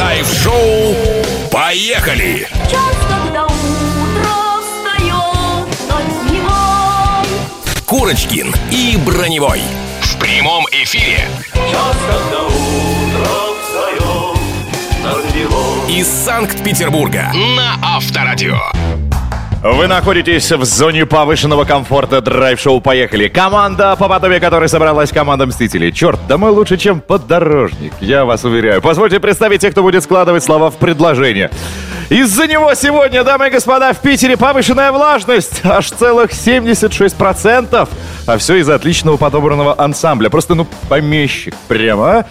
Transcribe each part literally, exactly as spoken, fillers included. Драйв-шоу. Поехали! Курочкин и Броневой в прямом эфире. Из Санкт-Петербурга на Авторадио. Вы находитесь в зоне повышенного комфорта. Драйв-шоу «Поехали». Команда, по подобию которой собралась команда «Мстители». Черт, да мы лучше, чем «Поддорожник», я вас уверяю. Позвольте представить тех, кто будет складывать слова в предложение. Из-за него сегодня, дамы и господа, в Питере повышенная влажность. Аж целых семьдесят шесть процентов. А все из-за отличного подобранного ансамбля. Просто, ну, помещик прямо, а?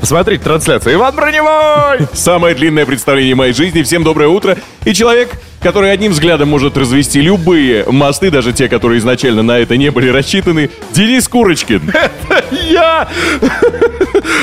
Посмотрите трансляцию. Иван Броневой! Самое длинное представление моей жизни. Всем доброе утро. И человек, который одним взглядом может развести любые мосты, даже те, которые изначально на это не были рассчитаны, Денис Курочкин. Это я!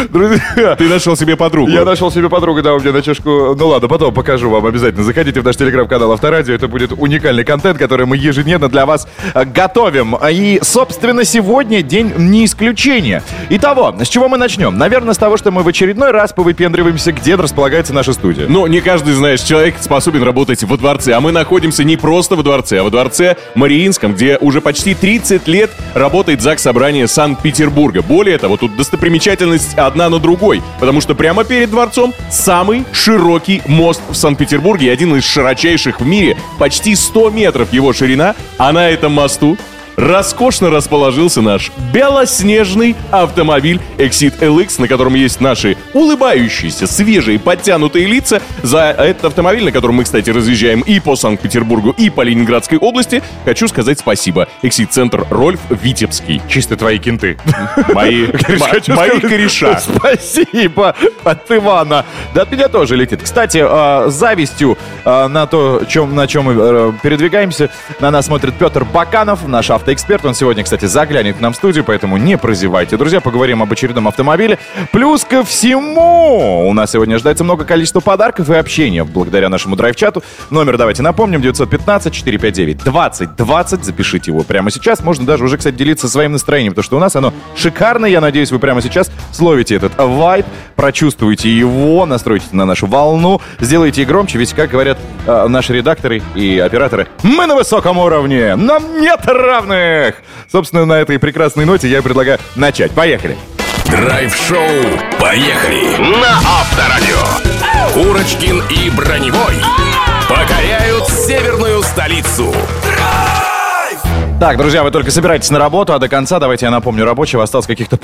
Друзья, ты нашел себе подругу. Я нашел себе подругу, да, у меня на чашку... Ну ладно, потом покажу вам обязательно. Заходите в наш телеграм-канал Авторадио. Это будет уникальный контент, который мы ежедневно для вас готовим. И, собственно, сегодня день не исключение. Итого, с чего мы начнем? Наверное, с того, что мы в очередной раз повыпендриваемся, где располагается наша студия. Ну, не каждый, знаешь, человек способен работать во дворце. А мы находимся не просто во дворце, а во дворце Мариинском, где уже почти тридцать лет работает ЗАГС Собрания Санкт-Петербурга. Более того, тут достопримечательность одна на другой, потому что прямо перед дворцом самый широкий мост в Санкт-Петербурге, один из широчайших в мире, почти сто метров его ширина, а на этом мосту роскошно расположился наш белоснежный автомобиль Exit эл икс, на котором есть наши улыбающиеся, свежие, подтянутые лица. За этот автомобиль, на котором мы, кстати, разъезжаем и по Санкт-Петербургу, и по Ленинградской области, хочу сказать спасибо. Exit-центр Рольф Витебский. Чисто твои кенты. Мои кореша. Спасибо от Ивана. Да от меня тоже летит. Кстати, завистью на то, на чем мы передвигаемся, на нас смотрит Петр Баканов, наш автомобиль. Эксперт. Он сегодня, кстати, заглянет к нам в студию, поэтому не прозевайте. Друзья, поговорим об очередном автомобиле. Плюс ко всему, у нас сегодня ожидается много количества подарков и общения благодаря нашему драйв-чату. Номер давайте напомним: девятьсот пятнадцать четыреста пятьдесят девять двадцать двадцать. Запишите его прямо сейчас. Можно даже уже, кстати, делиться своим настроением, потому что у нас оно шикарное. Я надеюсь, вы прямо сейчас словите этот вайб, прочувствуете его, настроите на нашу волну, сделаете громче, ведь, как говорят э, наши редакторы и операторы, мы на высоком уровне, нам нет равных. Собственно, на этой прекрасной ноте я предлагаю начать. Поехали! Драйв-шоу «Поехали» на Авторадио. Курочкин и Броневой покоряют северную столицу. Так, друзья, вы только собираетесь на работу, а до конца, давайте я напомню, рабочего осталось каких-то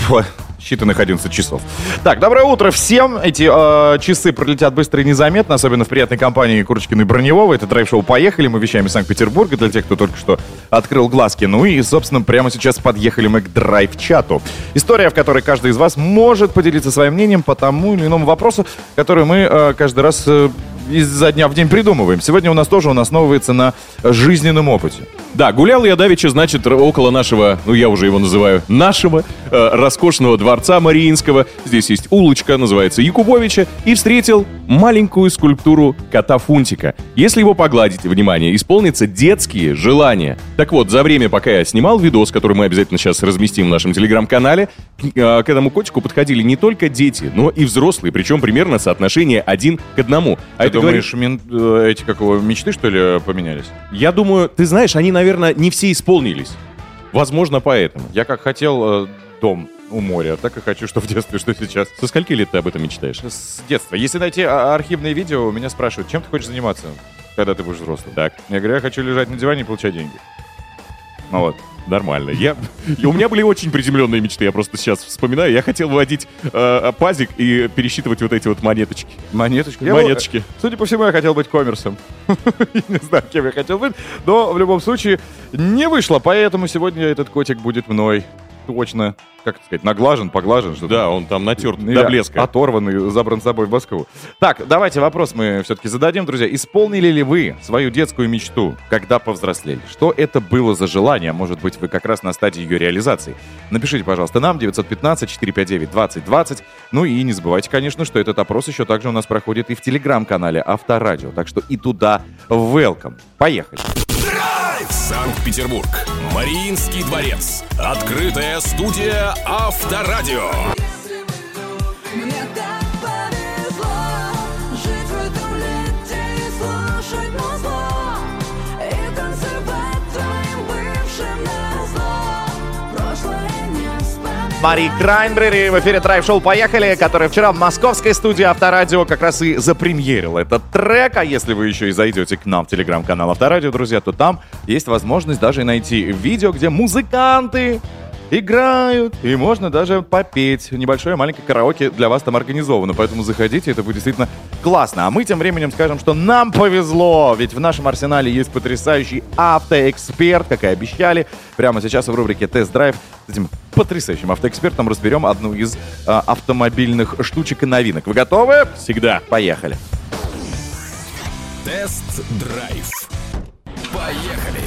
считанных одиннадцать часов. Так, доброе утро всем. Эти э, часы пролетят быстро и незаметно, особенно в приятной компании Курочкина и Броневого. Это драйв-шоу «Поехали». Мы вещаем из Санкт-Петербурга для тех, кто только что открыл глазки. Ну и, собственно, прямо сейчас подъехали мы к драйв-чату. История, в которой каждый из вас может поделиться своим мнением по тому или иному вопросу, который мы э, каждый раз э, изо дня в день придумываем. Сегодня у нас тоже он основывается на жизненном опыте. Да, гулял я давеча, значит, около нашего, ну я уже его называю, нашего э, роскошного дворца Мариинского. Здесь есть улочка, называется Якубовича. И встретил маленькую скульптуру кота Фунтика. Если его погладить, внимание, исполнятся детские желания. Так вот, за время, пока я снимал видос, который мы обязательно сейчас разместим в нашем телеграм-канале, э, к этому котику подходили не только дети, но и взрослые. Причем примерно соотношение один к одному. А ты это думаешь, говорит, мин, эти, как его, мечты, что ли, поменялись? Я думаю, ты знаешь, они, наверное, Наверное, не все исполнились. Возможно, поэтому. Я как хотел э, дом у моря, так и хочу, что в детстве, что сейчас. Со скольки лет ты об этом мечтаешь? С детства. Если найти архивные видео, меня спрашивают, чем ты хочешь заниматься, когда ты будешь взрослым. Так. Я говорю, я хочу лежать на диване и получать деньги. Ну вот. Нормально. Я, у меня были очень приземленные мечты, я просто сейчас вспоминаю. Я хотел выводить э, пазик и пересчитывать вот эти вот монеточки. Монеточки? Я монеточки. Был, судя по всему, я хотел быть коммерсом. Не знаю, кем я хотел быть, но в любом случае не вышло, поэтому сегодня этот котик будет мной. Точно, как это сказать, наглажен, поглажен. Что-то. Да, он там натерт и до блеска. Оторванный, забран с собой в Москву. Так, давайте вопрос мы все-таки зададим, друзья. Исполнили ли вы свою детскую мечту, когда повзрослели? Что это было за желание? Может быть, вы как раз на стадии ее реализации. Напишите, пожалуйста, нам девятьсот пятнадцать четыреста пятьдесят девять двадцать двадцать. Ну и не забывайте, конечно, что этот опрос еще также у нас проходит и в телеграм-канале Авторадио. Так что и туда welcome. Поехали. Санкт-Петербург. Мариинский дворец. Открытая студия Авторадио. Если бы, мне так повезло. Марии Краймбрери в эфире Drive Show «Поехали», которая вчера в московской студии Авторадио как раз и запремьерила этот трек. А если вы еще и зайдете к нам в телеграм-канал Авторадио, друзья, то там есть возможность даже найти видео, где музыканты играют, и можно даже попеть. Небольшое маленькое караоке для вас там организовано, поэтому заходите, это будет действительно классно. А мы тем временем скажем, что нам повезло, ведь в нашем арсенале есть потрясающий автоэксперт, как и обещали. Прямо сейчас в рубрике «Тест-драйв» с этим потрясающим автоэкспертом разберем одну из а, автомобильных штучек и новинок. Вы готовы? Всегда. Поехали. Тест-драйв. Поехали.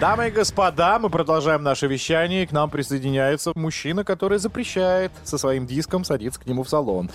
Дамы и господа, мы продолжаем наше вещание, и к нам присоединяется мужчина, который запрещает со своим диском садиться к нему в салон.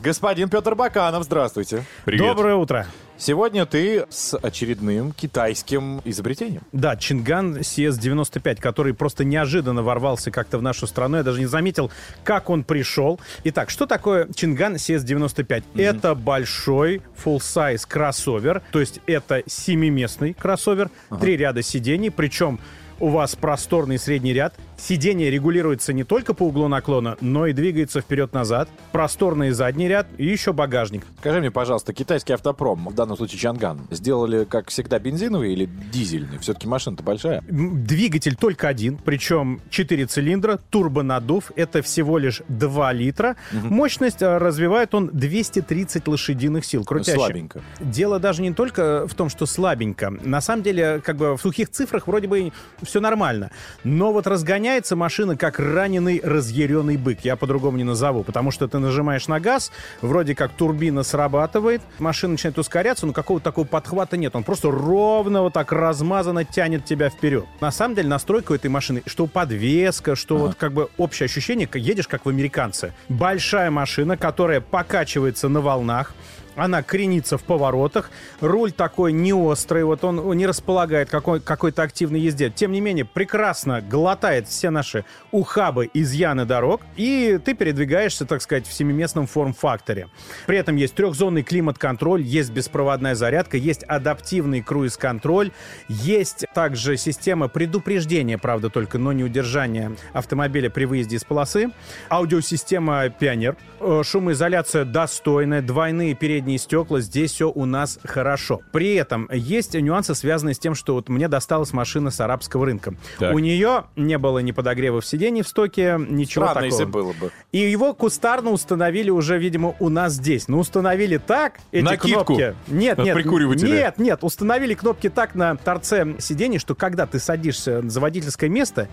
Господин Петр Баканов, здравствуйте. Привет. Доброе утро. Сегодня ты с очередным китайским изобретением. Да, Чанган си эс девяносто пять, который просто неожиданно ворвался как-то в нашу страну. Я даже не заметил, как он пришел. Итак, что такое Чанган си эс девяносто пять? Mm-hmm. Это большой full-size кроссовер, то есть это семиместный кроссовер, uh-huh. три ряда сидений, причем у вас просторный средний ряд. Сиденье регулируется не только по углу наклона, но и двигается вперед-назад. Просторный задний ряд и еще багажник. Скажи мне, пожалуйста, китайский автопром, в данном случае Чанган, сделали, как всегда, бензиновый или дизельный? Все-таки машина-то большая. Двигатель только один, причем четыре цилиндра, турбонаддув. Это всего лишь два литра. Угу. Мощность развивает он двести тридцать лошадиных сил. Крутяще. Слабенько. Дело даже не только в том, что слабенько. На самом деле, как бы в сухих цифрах вроде бы все нормально. Но вот разгоняется машина как раненый разъяренный бык. Я по-другому не назову, потому что ты нажимаешь на газ, вроде как турбина срабатывает, машина начинает ускоряться, но какого-то такого подхвата нет. Он просто ровно вот так размазанно тянет тебя вперед. На самом деле настройка у этой машины, что подвеска, что ага. вот как бы общее ощущение, как едешь как в американце. Большая машина, которая покачивается на волнах, она кренится в поворотах, руль такой не острый, вот он не располагает какой- какой-то активной езде. Тем не менее, прекрасно глотает все наши ухабы, изъяны дорог, и ты передвигаешься, так сказать, в семиместном форм-факторе. При этом есть трехзонный климат-контроль, есть беспроводная зарядка, есть адаптивный круиз-контроль, есть также система предупреждения, правда, только, но не удержания автомобиля при выезде из полосы, аудиосистема «Пионер», шумоизоляция достойная, двойные передние стекла, здесь все у нас хорошо. При этом есть нюансы, связанные с тем, что вот мне досталась машина с арабского рынка. Так. У нее не было ни подогрева в сиденье в стоке, ничего Странно, такого. Было бы. И его кустарно установили уже, видимо, у нас здесь. Но установили так эти Накидку. кнопки. Нет, нет, нет, нет, установили кнопки так на торце сидений, что когда ты садишься на водительское место,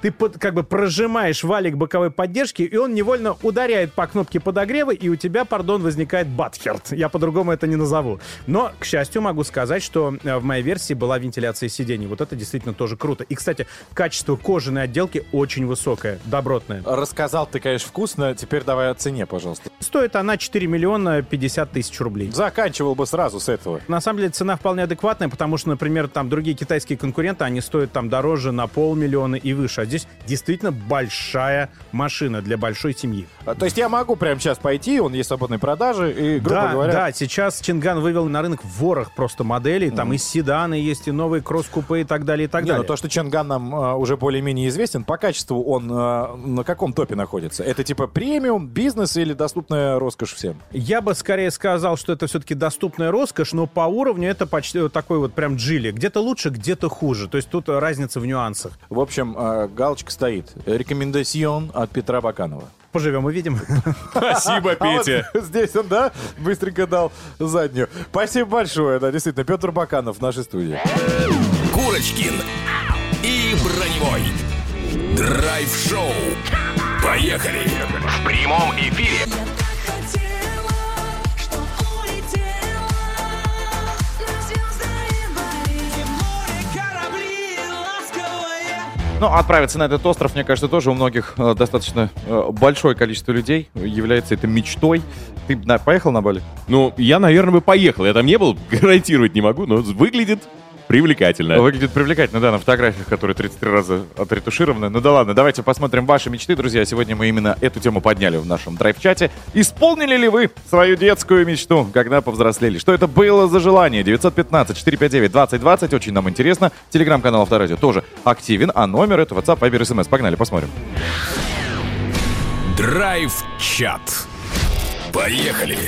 ты под, как бы прожимаешь валик боковой поддержки, и он невольно ударяет по кнопке подогрева, и у тебя, пардон, возникает батхерт. Я по-другому это не назову. Но, к счастью, могу сказать, что в моей версии была вентиляция сидений. Вот это действительно тоже круто. И, кстати, качество кожаной отделки очень высокое, добротное. Рассказал ты, конечно, вкусно. Теперь давай о цене, пожалуйста. Стоит она четыре миллиона пятьдесят тысяч рублей. Заканчивал бы сразу с этого. На самом деле цена вполне адекватная, потому что, например, там другие китайские конкуренты, они стоят там дороже на полмиллиона и выше. Здесь действительно большая машина для большой семьи. А, то есть я могу прямо сейчас пойти, он есть свободные продажи, и, грубо да, говоря... Да, сейчас Чанган вывел на рынок ворох просто моделей, там mm. и седаны есть, и новые кросс-купе, и так далее, и так Не, далее. Ну, то, что Чанган нам а, уже более-менее известен, по качеству он а, на каком топе находится? Это типа премиум, бизнес или доступная роскошь всем? Я бы скорее сказал, что это все-таки доступная роскошь, но по уровню это почти такой вот прям джили. Где-то лучше, где-то хуже. То есть тут разница в нюансах. В общем... Галочка стоит. Рекомендацион от Петра Баканова. Поживем, увидим. Спасибо, Петя. А вот здесь он, да, быстренько дал заднюю. Спасибо большое, да, действительно. Петр Баканов в нашей студии. Курочкин и Броневой. Драйв-шоу. Поехали. В прямом эфире. Ну, отправиться на этот остров, мне кажется, тоже у многих э, достаточно э, большое количество людей является это мечтой. Ты на, поехал на Бали? Ну, я, наверное, бы поехал. Я там не был, гарантировать не могу, но выглядит Привлекательно. Выглядит привлекательно, да, на фотографиях, которые тридцать три раза отретушированы. Ну да ладно, давайте посмотрим ваши мечты, друзья. Сегодня мы именно эту тему подняли в нашем драйв-чате. Исполнили ли вы свою детскую мечту, когда повзрослели? Что это было за желание? девять один пять четыре пять девять двадцать двадцать. Очень нам интересно. Телеграм-канал Авторадио тоже активен, а номер — это WhatsApp, Viber, эс эм эс. Погнали, посмотрим. Драйв-чат. Поехали!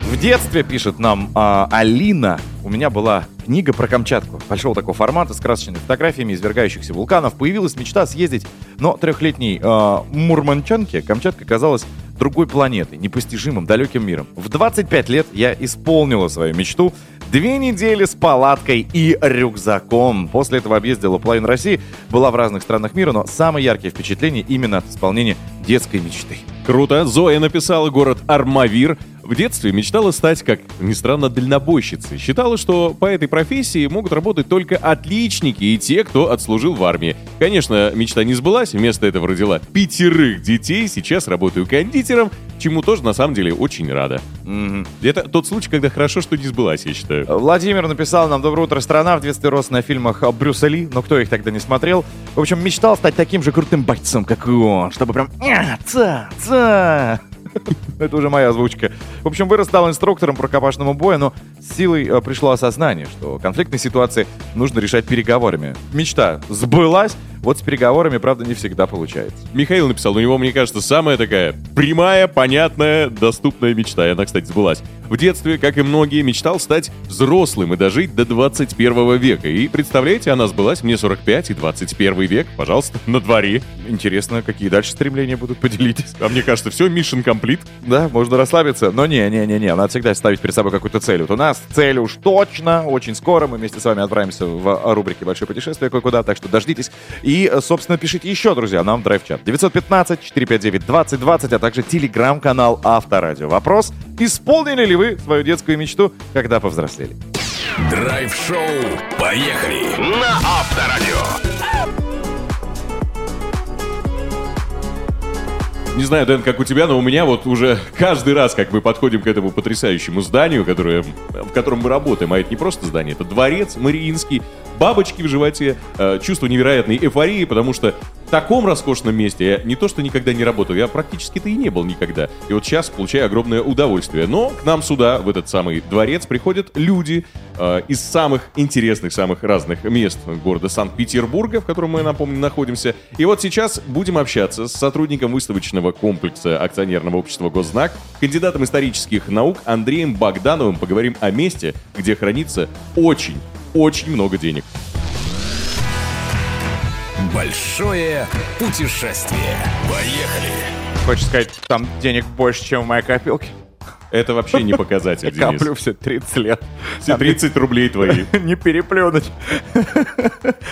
В детстве, пишет нам э, Алина, у меня была книга про Камчатку. Большого такого формата, с красочными фотографиями извергающихся вулканов. Появилась мечта съездить, но трехлетней э, мурманчанке Камчатка казалась другой планетой, непостижимым, далеким миром. В двадцать пять лет я исполнила свою мечту. Две недели с палаткой и рюкзаком. После этого объездила половину России, была в разных странах мира, но самые яркие впечатления именно от исполнения детской мечты. Круто. Зоя написала: город Армавир. В детстве мечтала стать, как ни странно, дальнобойщицей. Считала, что по этой профессии могут работать только отличники и те, кто отслужил в армии. Конечно, мечта не сбылась, вместо этого родила пятерых детей, сейчас работаю кондитером, чему тоже, на самом деле, очень рада. Mm-hmm. Это тот случай, когда хорошо, что не сбылась, я считаю. Владимир написал нам: доброе утро, страна. В детстве рос на фильмах Брюса Ли, но кто их тогда не смотрел. В общем, мечтал стать таким же крутым бойцом, как и он, чтобы прям... ца-ца... Это уже моя озвучка. В общем, вырос, стал инструктором по рукопашному бою, но с силой пришло осознание, что конфликтные ситуации нужно решать переговорами. Мечта сбылась, вот с переговорами, правда, не всегда получается. Михаил написал: у него, мне кажется, самая такая прямая, понятная, доступная мечта. И она, кстати, сбылась. В детстве, как и многие, мечтал стать взрослым и дожить до двадцать первого века. И, представляете, она сбылась, мне сорок пять и двадцать первый век, пожалуйста, на дворе. Интересно, какие дальше стремления будут, поделитесь. А мне кажется, все, mission complete. Да, можно расслабиться, но не-не-не-не, надо всегда ставить перед собой какую-то цель. Вот у нас цель уж точно, очень скоро мы вместе с вами отправимся в рубрике «Большое путешествие» кое-куда, так что дождитесь. И, собственно, пишите еще, друзья, нам в драйв-чат. девять один пять четыре пять девять двадцать двадцать, а также телеграм-канал Авторадио. Вопрос: исполнили ли вы свою детскую мечту, когда повзрослели? Драйв-шоу «Поехали» на Авторадио. Не знаю, Дэн, как у тебя, но у меня вот уже каждый раз, как мы подходим к этому потрясающему зданию, которое, в котором мы работаем, а это не просто здание, это дворец Мариинский, бабочки в животе, э, чувство невероятной эйфории, потому что в таком роскошном месте я не то что никогда не работал, я практически-то и не был никогда. И вот сейчас получаю огромное удовольствие. Но к нам сюда, в этот самый дворец, приходят люди э, из самых интересных, самых разных мест города Санкт-Петербурга, в котором мы, напомню, находимся. И вот сейчас будем общаться с сотрудником выставочного комплекса акционерного общества «Госзнак», кандидатом исторических наук Андреем Богдановым. Поговорим о месте, где хранится очень Очень много денег. Большое путешествие. Поехали. Хочешь сказать, там денег больше, чем в моей копилке? Это вообще не показатель, Денис. Я коплю все тридцать лет. Все тридцать рублей твои. Не переплюнуть.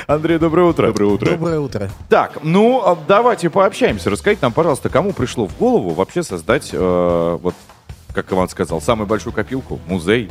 Андрей, доброе утро. Доброе утро. Доброе утро. Так, ну, давайте пообщаемся. Расскажите нам, пожалуйста, кому пришло в голову вообще создать, э, вот, как Иван сказал, самую большую копилку, музей?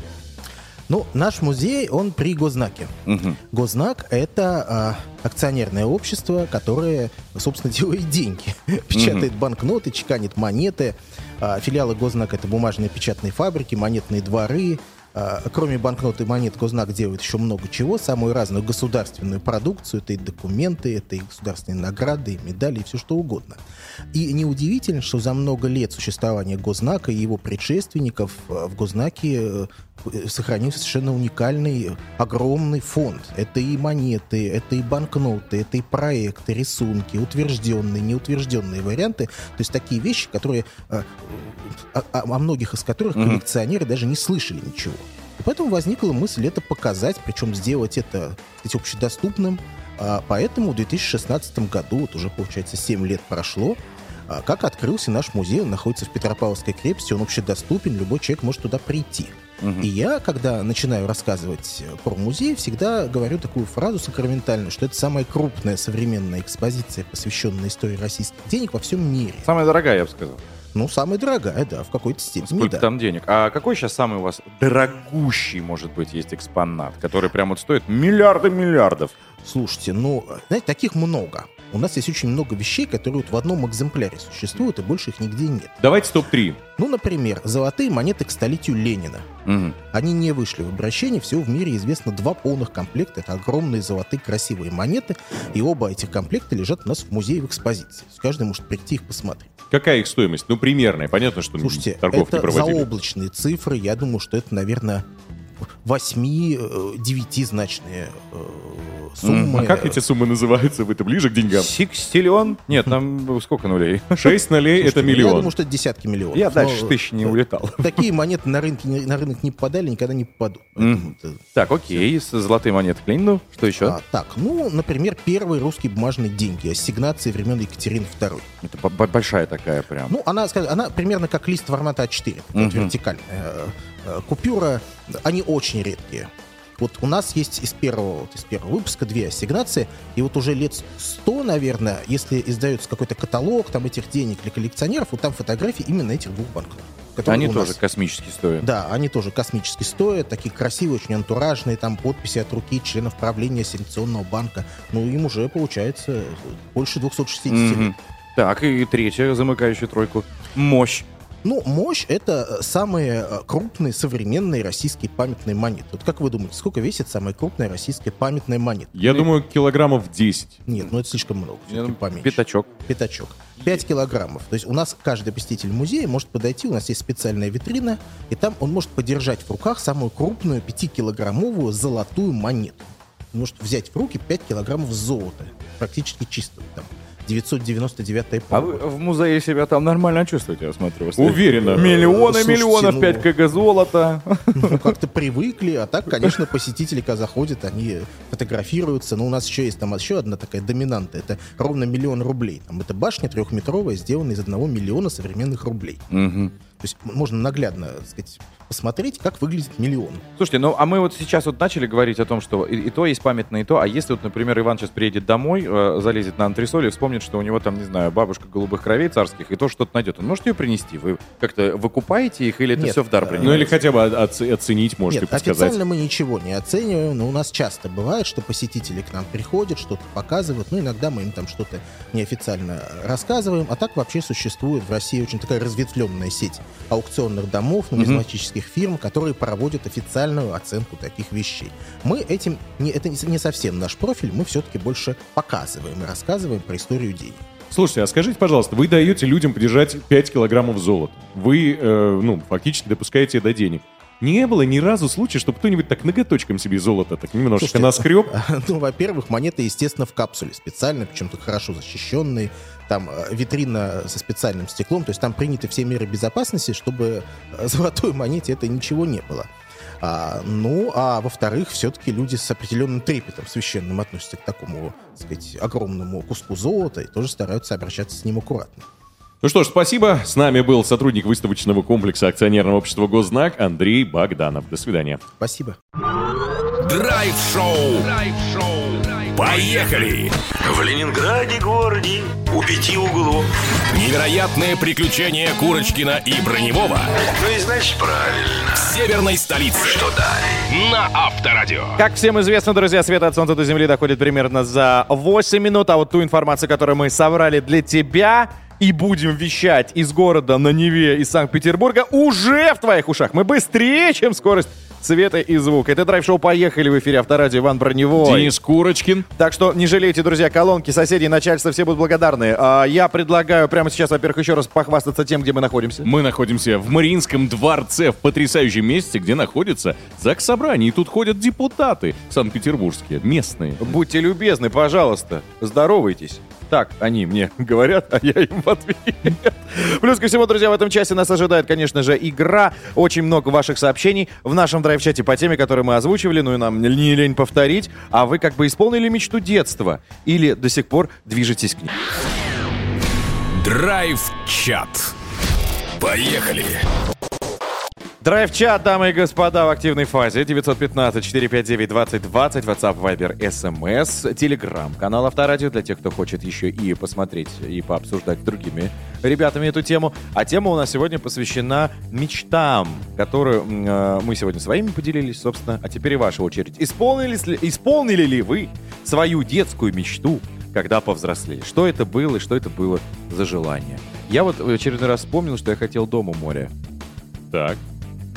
Ну, наш музей, он при Госзнаке. Угу. Госзнак — это а, акционерное общество, которое, собственно, делает деньги. Печатает угу. банкноты, чеканит монеты. А, филиалы Госзнака — это бумажные печатные фабрики, монетные дворы. А, кроме банкнот и монет, Госзнак делает еще много чего. Самую разную государственную продукцию. Это и документы, это и государственные награды, и медали, и все что угодно. И неудивительно, что за много лет существования Госзнака и его предшественников в Госзнаке сохранился совершенно уникальный, огромный фонд. Это и монеты, это и банкноты, это и проекты, рисунки, утвержденные, неутвержденные варианты. То есть такие вещи, которые, о, о многих из которых коллекционеры mm-hmm. даже не слышали ничего. И поэтому возникла мысль это показать, причем сделать это, сказать, общедоступным. Поэтому в две тысячи шестнадцатом году, вот уже, получается, семь лет прошло, как открылся наш музей. Он находится в Петропавловской крепости, он общедоступен, любой человек может туда прийти. И я, когда начинаю рассказывать про музей, всегда говорю такую фразу сакраментальную, что это самая крупная современная экспозиция, посвященная истории российских денег во всем мире. Самая дорогая, я бы сказал. Ну, самая дорогая, да, в какой-то степени. Сколько да. там денег? А какой сейчас самый у вас дорогущий, может быть, есть экспонат, который прямо вот стоит миллиарды миллиардов? Слушайте, ну, знаете, таких много. у нас есть очень много вещей, которые вот в одном экземпляре существуют, и больше их нигде нет. Давайте топ-три. Ну, например, золотые монеты к столетию Ленина. Угу. Они не вышли в обращение, всего в мире известно два полных комплекта. Это огромные золотые красивые монеты, и оба этих комплекта лежат у нас в музее в экспозиции. Каждый может прийти их посмотреть. Какая их стоимость? Ну, примерная. Понятно, что Слушайте, торгов не проводили. Слушайте, это заоблачные цифры. Я думаю, что это, наверное, восьми-девятизначные суммы. А как эти суммы называются? Вы-то ближе к деньгам? Сикстиллион? Нет, там сколько нулей? Шесть нулей — это миллион. Я думаю, что это десятки миллионов. Я дальше тысячи не улетал. Такие монеты на рынок не попадали, никогда не попадут. Так, окей. Золотые монеты к Ленину. Что еще? Так, ну, например, первые русские бумажные деньги. Ассигнации времен Екатерины второй. Это большая такая прям. Ну, она примерно как лист формата а четыре. Вертикальная. Купюры, они очень редкие. Вот у нас есть из первого, вот из первого выпуска две ассигнации, и вот уже лет сто, наверное, если издается какой-то каталог там этих денег для коллекционеров, вот там фотографии именно этих двух банкнот. Они тоже нас... космически стоят. Да, они тоже космически стоят, такие красивые, очень антуражные, там подписи от руки членов правления Селекционного банка. Ну, им уже, получается, больше двухсот шестидесяти mm-hmm. лет. Так, и третья, замыкающая тройку. Мощь. Ну, мощь — это самые крупные современные российские памятные монеты. Вот как вы думаете, сколько весит самая крупная российская памятная монета? Я ну, думаю, килограммов десять. Нет, ну это слишком много. Я думаю, поменьше. Пятачок. Пятачок. пять килограммов. То есть у нас каждый посетитель музея может подойти, у нас есть специальная витрина, и там он может подержать в руках самую крупную пятикилограммовую золотую монету. Он может взять в руки пять килограммов золота, практически чистого там. девятьсот девяносто девятая эпоха. А вы в музее себя там нормально чувствуете, я смотрю. Уверенно. Миллионы, Слушайте, миллионов, ну, пять килограммов золота. Ну, как-то привыкли, а так, конечно, посетители, когда заходят, они фотографируются. Но у нас еще есть там еще одна такая доминанта. Это ровно миллион рублей. Там, это башня трехметровая, сделана из одного миллиона современных рублей. Угу. То есть можно наглядно, так сказать, посмотреть, как выглядит миллион. Слушайте, ну а мы вот сейчас вот начали говорить о том, что и, и то есть памятное, и то. А если вот, например, Иван сейчас приедет домой, э, залезет на антресоль и вспомнит, что у него там, не знаю, бабушка голубых кровей царских, и то что-то найдет. Он может ее принести? Вы как-то выкупаете их или это Нет, все в дар принимаете? Ну или хотя бы оце- оценить можете Нет, подсказать. Официально мы ничего не оцениваем, но у нас часто бывает, что посетители к нам приходят, что-то показывают, ну иногда мы им там что-то неофициально рассказываем. А так вообще существует в России очень такая разветвленная сеть аукционных домов, нумизматических mm-hmm. фирм, которые проводят официальную оценку таких вещей. Мы этим, не, это не совсем наш профиль, мы все-таки больше показываем и рассказываем про историю денег. Слушайте, а скажите, пожалуйста, вы даете людям подержать пять килограммов золота. Вы, э, ну, фактически допускаете до денег. Не было ни разу случая, чтобы кто-нибудь так ноготочком себе золото так немножечко наскреб? Ну, во-первых, монеты, естественно, в капсуле специально, причем-то хорошо защищенные. Там витрина со специальным стеклом, то есть там приняты все меры безопасности, чтобы золотой монете это ничего не было. А, ну, а во-вторых, все-таки люди с определенным трепетом священным относятся к такому, так сказать, огромному куску золота и тоже стараются обращаться с ним аккуратно. Ну что ж, спасибо. С нами был сотрудник выставочного комплекса акционерного общества «Госзнак» Андрей Богданов. До свидания. Спасибо. Драйв-шоу. Драйв-шоу. Поехали! В Ленинграде городе у пяти углов. Невероятные приключения Курочкина и Броневого. Ну и значит правильно. В северной столице. Что далее? На Авторадио. Как всем известно, друзья, свет от солнца до земли доходит примерно за восемь минут. А вот ту информацию, которую мы собрали для тебя... и будем вещать из города на Неве, из Санкт-Петербурга, уже в твоих ушах. Мы быстрее, чем скорость света и звука. Это драйв-шоу «Поехали» в эфире Авторадио. Иван Броневой. Денис Курочкин. Так что не жалейте, друзья, колонки, соседей, начальство, все будут благодарны. А я предлагаю прямо сейчас, во-первых, еще раз похвастаться тем, где мы находимся. Мы находимся в Мариинском дворце, в потрясающем месте, где находится Заксобрание. И тут ходят депутаты санкт-петербургские, местные. Будьте любезны, пожалуйста, здоровайтесь. Так они мне говорят, а я им в ответ. Плюс ко всему, друзья, в этом часе нас ожидает, конечно же, игра. Очень много ваших сообщений в нашем драйв-чате по теме, которую мы озвучивали. Ну и нам не лень повторить. А вы как бы исполнили мечту детства? Или до сих пор движетесь к ней? Драйв-чат. Поехали! Драйв-чат, дамы и господа, в активной фазе. девятьсот пятнадцать четыреста пятьдесят девять двадцать двадцать, WhatsApp, Viber, эс эм эс, Telegram, канал Авторадио для тех, кто хочет еще и посмотреть, и пообсуждать с другими ребятами эту тему. А тема у нас сегодня посвящена мечтам, которую э, мы сегодня своими поделились, собственно. А теперь и ваша очередь. Исполнились ли, исполнили ли вы свою детскую мечту? когда повзрослели. Что это было и что это было за желание. Я вот в очередной раз вспомнил, что я хотел дом у моря. Так.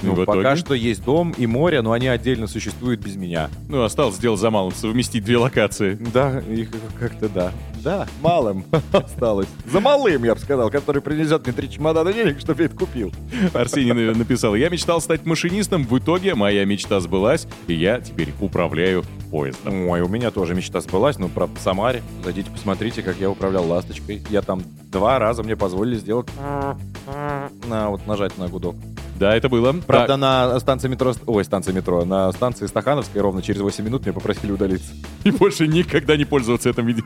Ну, ну пока что есть дом и море, но они отдельно существуют без меня. Ну, осталось дело за малым, совместить две локации. Да, их как-то да. Да, малым осталось. За малым, я бы сказал, который принесет мне три чемодана денег, чтобы я это купил. Арсений написал: я мечтал стать машинистом, в итоге моя мечта сбылась, и я теперь управляю поездом. Ой, у меня тоже мечта сбылась, но про Самарь. Зайдите, посмотрите, как я управлял ласточкой. Я там два раза мне позволили сделать... На, вот нажать на гудок. Да, это было. Правда, так. на станции метро... Ой, станции метро. На станции Стахановской ровно через восемь минут меня попросили удалиться. И больше никогда не пользоваться этим видом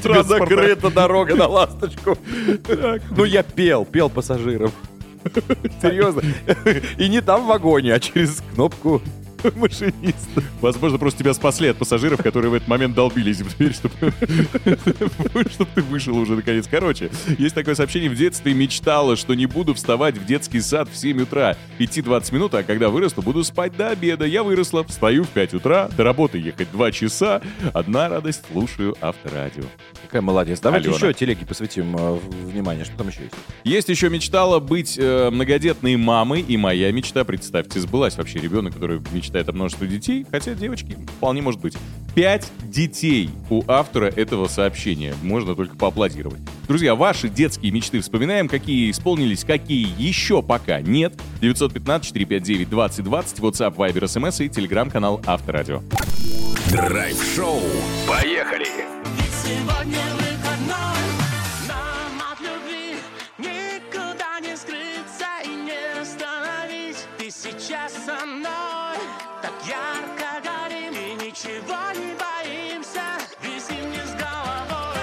транспорта. Закрыта дорога на ласточку. Ну, я пел, пел пассажирам. Серьезно. И не там в вагоне, а через кнопку машиниста. Возможно, просто тебя спасли от пассажиров, которые в этот момент долбились в дверь, чтобы ты вышел уже наконец. Короче, есть такое сообщение. В детстве мечтала, что не буду вставать в детский сад в семь утра. Идти двадцать минут, а когда вырасту, буду спать до обеда. Я выросла, встаю в пять утра, до работы ехать два часа. Одна радость, слушаю авторадио. Какая молодец. Давайте еще телеги посвятим внимание. Что там еще есть? Есть еще мечтала быть многодетной мамой. И моя мечта, представьте, сбылась. Вообще ребенок, который мечтал это множество детей, хотя девочки вполне может быть. Пять детей у автора этого сообщения. Можно только поаплодировать. Друзья, ваши детские мечты вспоминаем, какие исполнились, какие еще пока нет. девять один пять четыре пять девять двадцать двадцать, WhatsApp, Viber, эс эм эс и телеграм-канал Авторадио. Драйв-шоу. Поехали! Ведь сегодня выходной, нам от любви никуда не скрыться и не остановить. Ты сейчас со мной. Ярко горим и ничего не боимся, висим не с головой.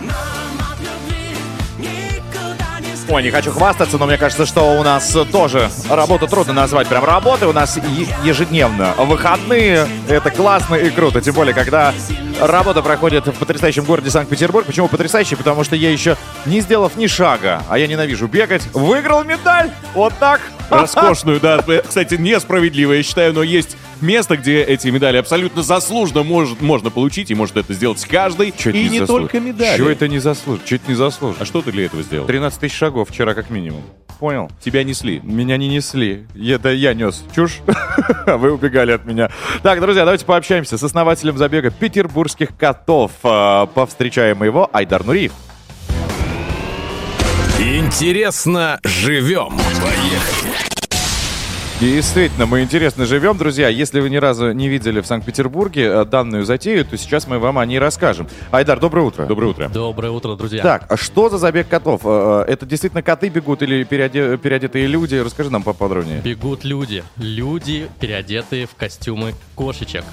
Нам от любви никуда не скрыться. Ой, не хочу хвастаться, но мне кажется, что у нас тоже работу трудно назвать. Прям работы у нас е- ежедневно. Выходные — это классно и круто. Тем более, когда работа проходит в потрясающем городе Санкт-Петербург. Почему потрясающий? Потому что я еще, не сделав ни шага, а я ненавижу бегать, выиграл медаль. Вот так. Роскошную, да. Это, кстати, несправедливо, я считаю, но есть место, где эти медали абсолютно заслуженно может, можно получить, и может это сделать каждый. Чё и не, не только медали. Чего это не заслужит? Чего это не заслужит? А что ты для этого сделал? тринадцать тысяч шагов вчера как минимум. Понял? Тебя несли. Меня не несли. Это я нес чушь. Вы убегали от меня. Так, друзья, давайте пообщаемся с основателем забега петербургских котов. Повстречаем его, Айдар Нуриев. Интересно живем. Поехали. Действительно, мы интересно живем, друзья. Если вы ни разу не видели в Санкт-Петербурге данную затею, то сейчас мы вам о ней расскажем. Айдар, доброе утро. Доброе утро. Доброе утро, друзья. Так, а что за забег котов? Это действительно коты бегут или переоде... переодетые люди? Расскажи нам поподробнее. Бегут люди. Люди, переодетые в костюмы кошечек.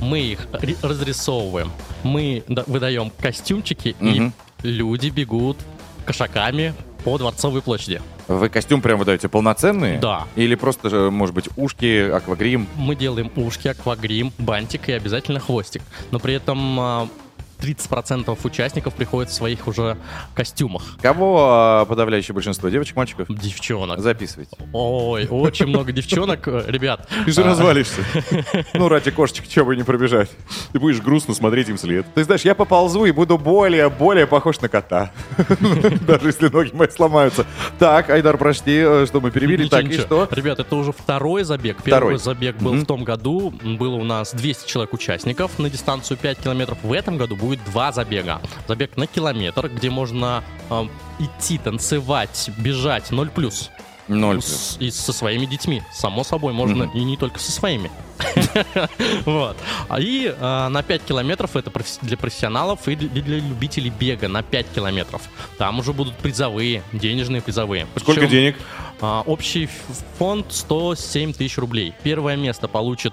Мы их разрисовываем. Мы выдаем костюмчики, mm-hmm. и люди бегут кошаками по Дворцовой площади. Вы костюм прям выдаете полноценный? Да. Или просто, может быть, ушки, аквагрим? Мы делаем ушки, аквагрим, бантик и обязательно хвостик. Но при этом тридцать процентов участников приходят в своих уже костюмах. Кого подавляющее большинство? Девочек, мальчиков? Девчонок. Записывайте. Ой, очень много девчонок, ребят. Ты же развалишься. Ну, ради кошечек, чего бы не пробежать. Ты будешь грустно смотреть им вслед. Ты знаешь, я поползу и буду более-более похож на кота. Даже если ноги мои сломаются. Так, Айдар, прости, что мы перебили. Так, и что? Ребят, это уже второй забег. Первый забег был в том году. Было у нас двести человек участников на дистанцию пять километров. В этом году будет два забега. Забег на километр, где можно э, идти, танцевать, бежать ноль плюс. ноль плюс. С, и со своими детьми. Само собой, можно mm-hmm. и не только со своими. Вот. И э, на пять километров это для профессионалов и для, для любителей бега на пять километров. Там уже будут призовые, денежные призовые. Сколько Причем, денег? Э, общий фонд сто семь тысяч рублей. Первое место получит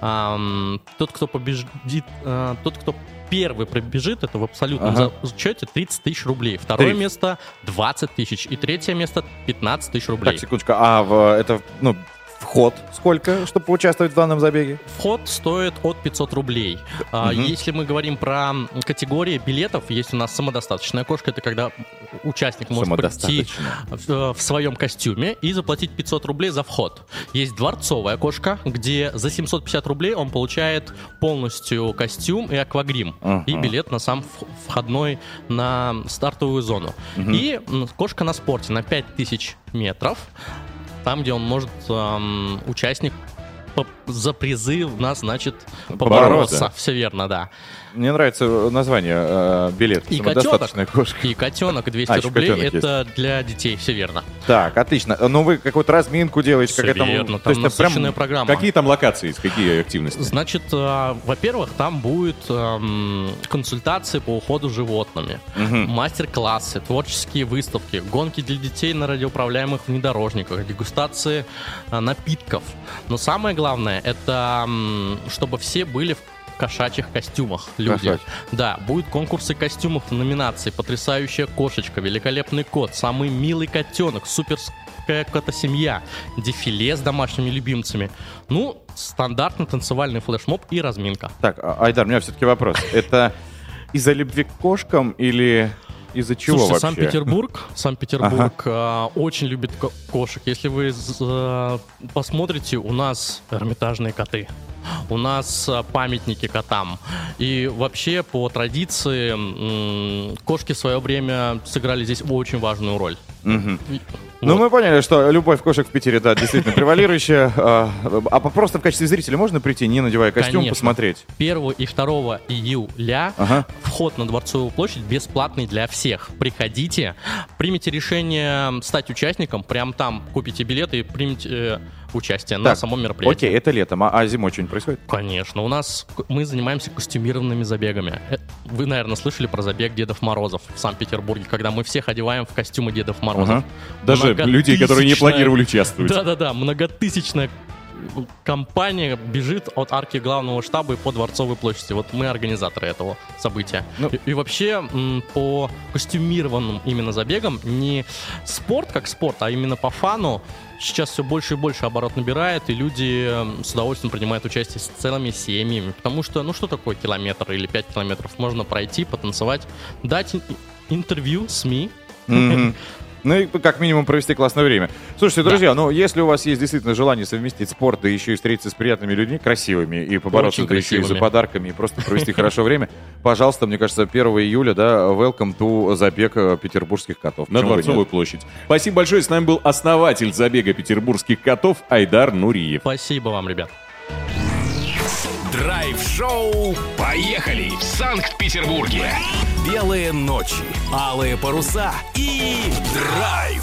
э, тот, кто побеждит, э, тот, кто первый пробежит, это в абсолютном ага. зачете тридцать тысяч рублей. Второе тридцать место двадцать тысяч. И третье место пятнадцать тысяч рублей. Так, секундочку. А в, это ну, Вход сколько, чтобы поучаствовать в данном забеге? Вход стоит от пятьсот рублей. Угу. Если мы говорим про категории билетов, есть у нас самодостаточная кошка, это когда участник может прийти в, в своем костюме и заплатить пятьсот рублей за вход. Есть дворцовая кошка, где за семьсот пятьдесят рублей он получает полностью костюм и аквагрим, угу. и билет на сам входной, на стартовую зону. Угу. И кошка на спорте на пять тысяч метров. Там, где он может, эм, участник по- за призы у нас, значит, побороться. побороться. Все верно, да. Мне нравится название э, билет. И самодостаточная кошка. И котенок двести рублей. Это есть для детей, все верно. Так, отлично. Ну вы какую-то разминку делаете. Все как верно, там, там насыщенная программа. Какие там локации, какие активности? Значит, э, во-первых, там будут э, консультации по уходу с животными, угу. мастер-классы, творческие выставки, гонки для детей на радиоуправляемых внедорожниках, дегустации э, напитков. Но самое главное, это э, чтобы все были в кошачьих костюмах люди. Кошачьи. Да, будут конкурсы костюмов в номинации «Потрясающая кошечка», «Великолепный кот», «Самый милый котенок», «Суперская кота-семья», дефиле с домашними любимцами. Ну, стандартный танцевальный флешмоб и разминка. Так, Айдар, у меня все-таки вопрос. Это из-за любви к кошкам или... Из-за чего? Слушайте, вообще? Санкт-Петербург, Санкт-Петербург ага. э, очень любит ко- кошек. Если вы э, посмотрите, у нас эрмитажные коты, у нас э, памятники котам. И вообще, по традиции, э, кошки в свое время сыграли здесь очень важную роль. Угу. И, ну, вот. Мы поняли, что любовь кошек в Питере, да, действительно превалирующая. А просто в качестве зрителя можно прийти, не надевая костюм, конечно, посмотреть? первого и второго июля ага. вход на Дворцовую площадь бесплатный для всех. Приходите, примите решение стать участником, прям там купите билеты и примите участие так, на самом мероприятии. Окей, это летом, а, а зимой что-нибудь происходит? Конечно, у нас мы занимаемся костюмированными забегами. Вы, наверное, слышали про забег Дедов Морозов в Санкт-Петербурге, когда мы всех одеваем в костюмы Дедов Морозов. Ага. Даже многотысячная... людей, которые не планировали участвовать. Да-да-да, многотысячная компания бежит от арки главного штаба и по Дворцовой площади. Вот мы организаторы этого события. Ну, и, и вообще м, по костюмированным именно забегам не спорт как спорт, а именно по фану сейчас все больше и больше оборот набирает, и люди с удовольствием принимают участие с целыми семьями. Потому что, ну что такое километр или пять километров? Можно пройти, потанцевать, дать интервью СМИ. Mm-hmm. Ну и как минимум провести классное время. Слушайте, друзья, да. ну если у вас есть действительно желание совместить спорт, да еще и встретиться с приятными людьми, красивыми, и побороться, очень да красивыми. Еще и за подарками, и просто провести хорошо время, пожалуйста, мне кажется, первого июля, да, welcome to забег петербургских котов. На Дворцовую площадь. Спасибо большое, с нами был основатель забега петербургских котов Айдар Нуриев. Спасибо вам, ребят. Драйв-шоу «Поехали» в Санкт-Петербурге. Белые ночи, алые паруса и драйв.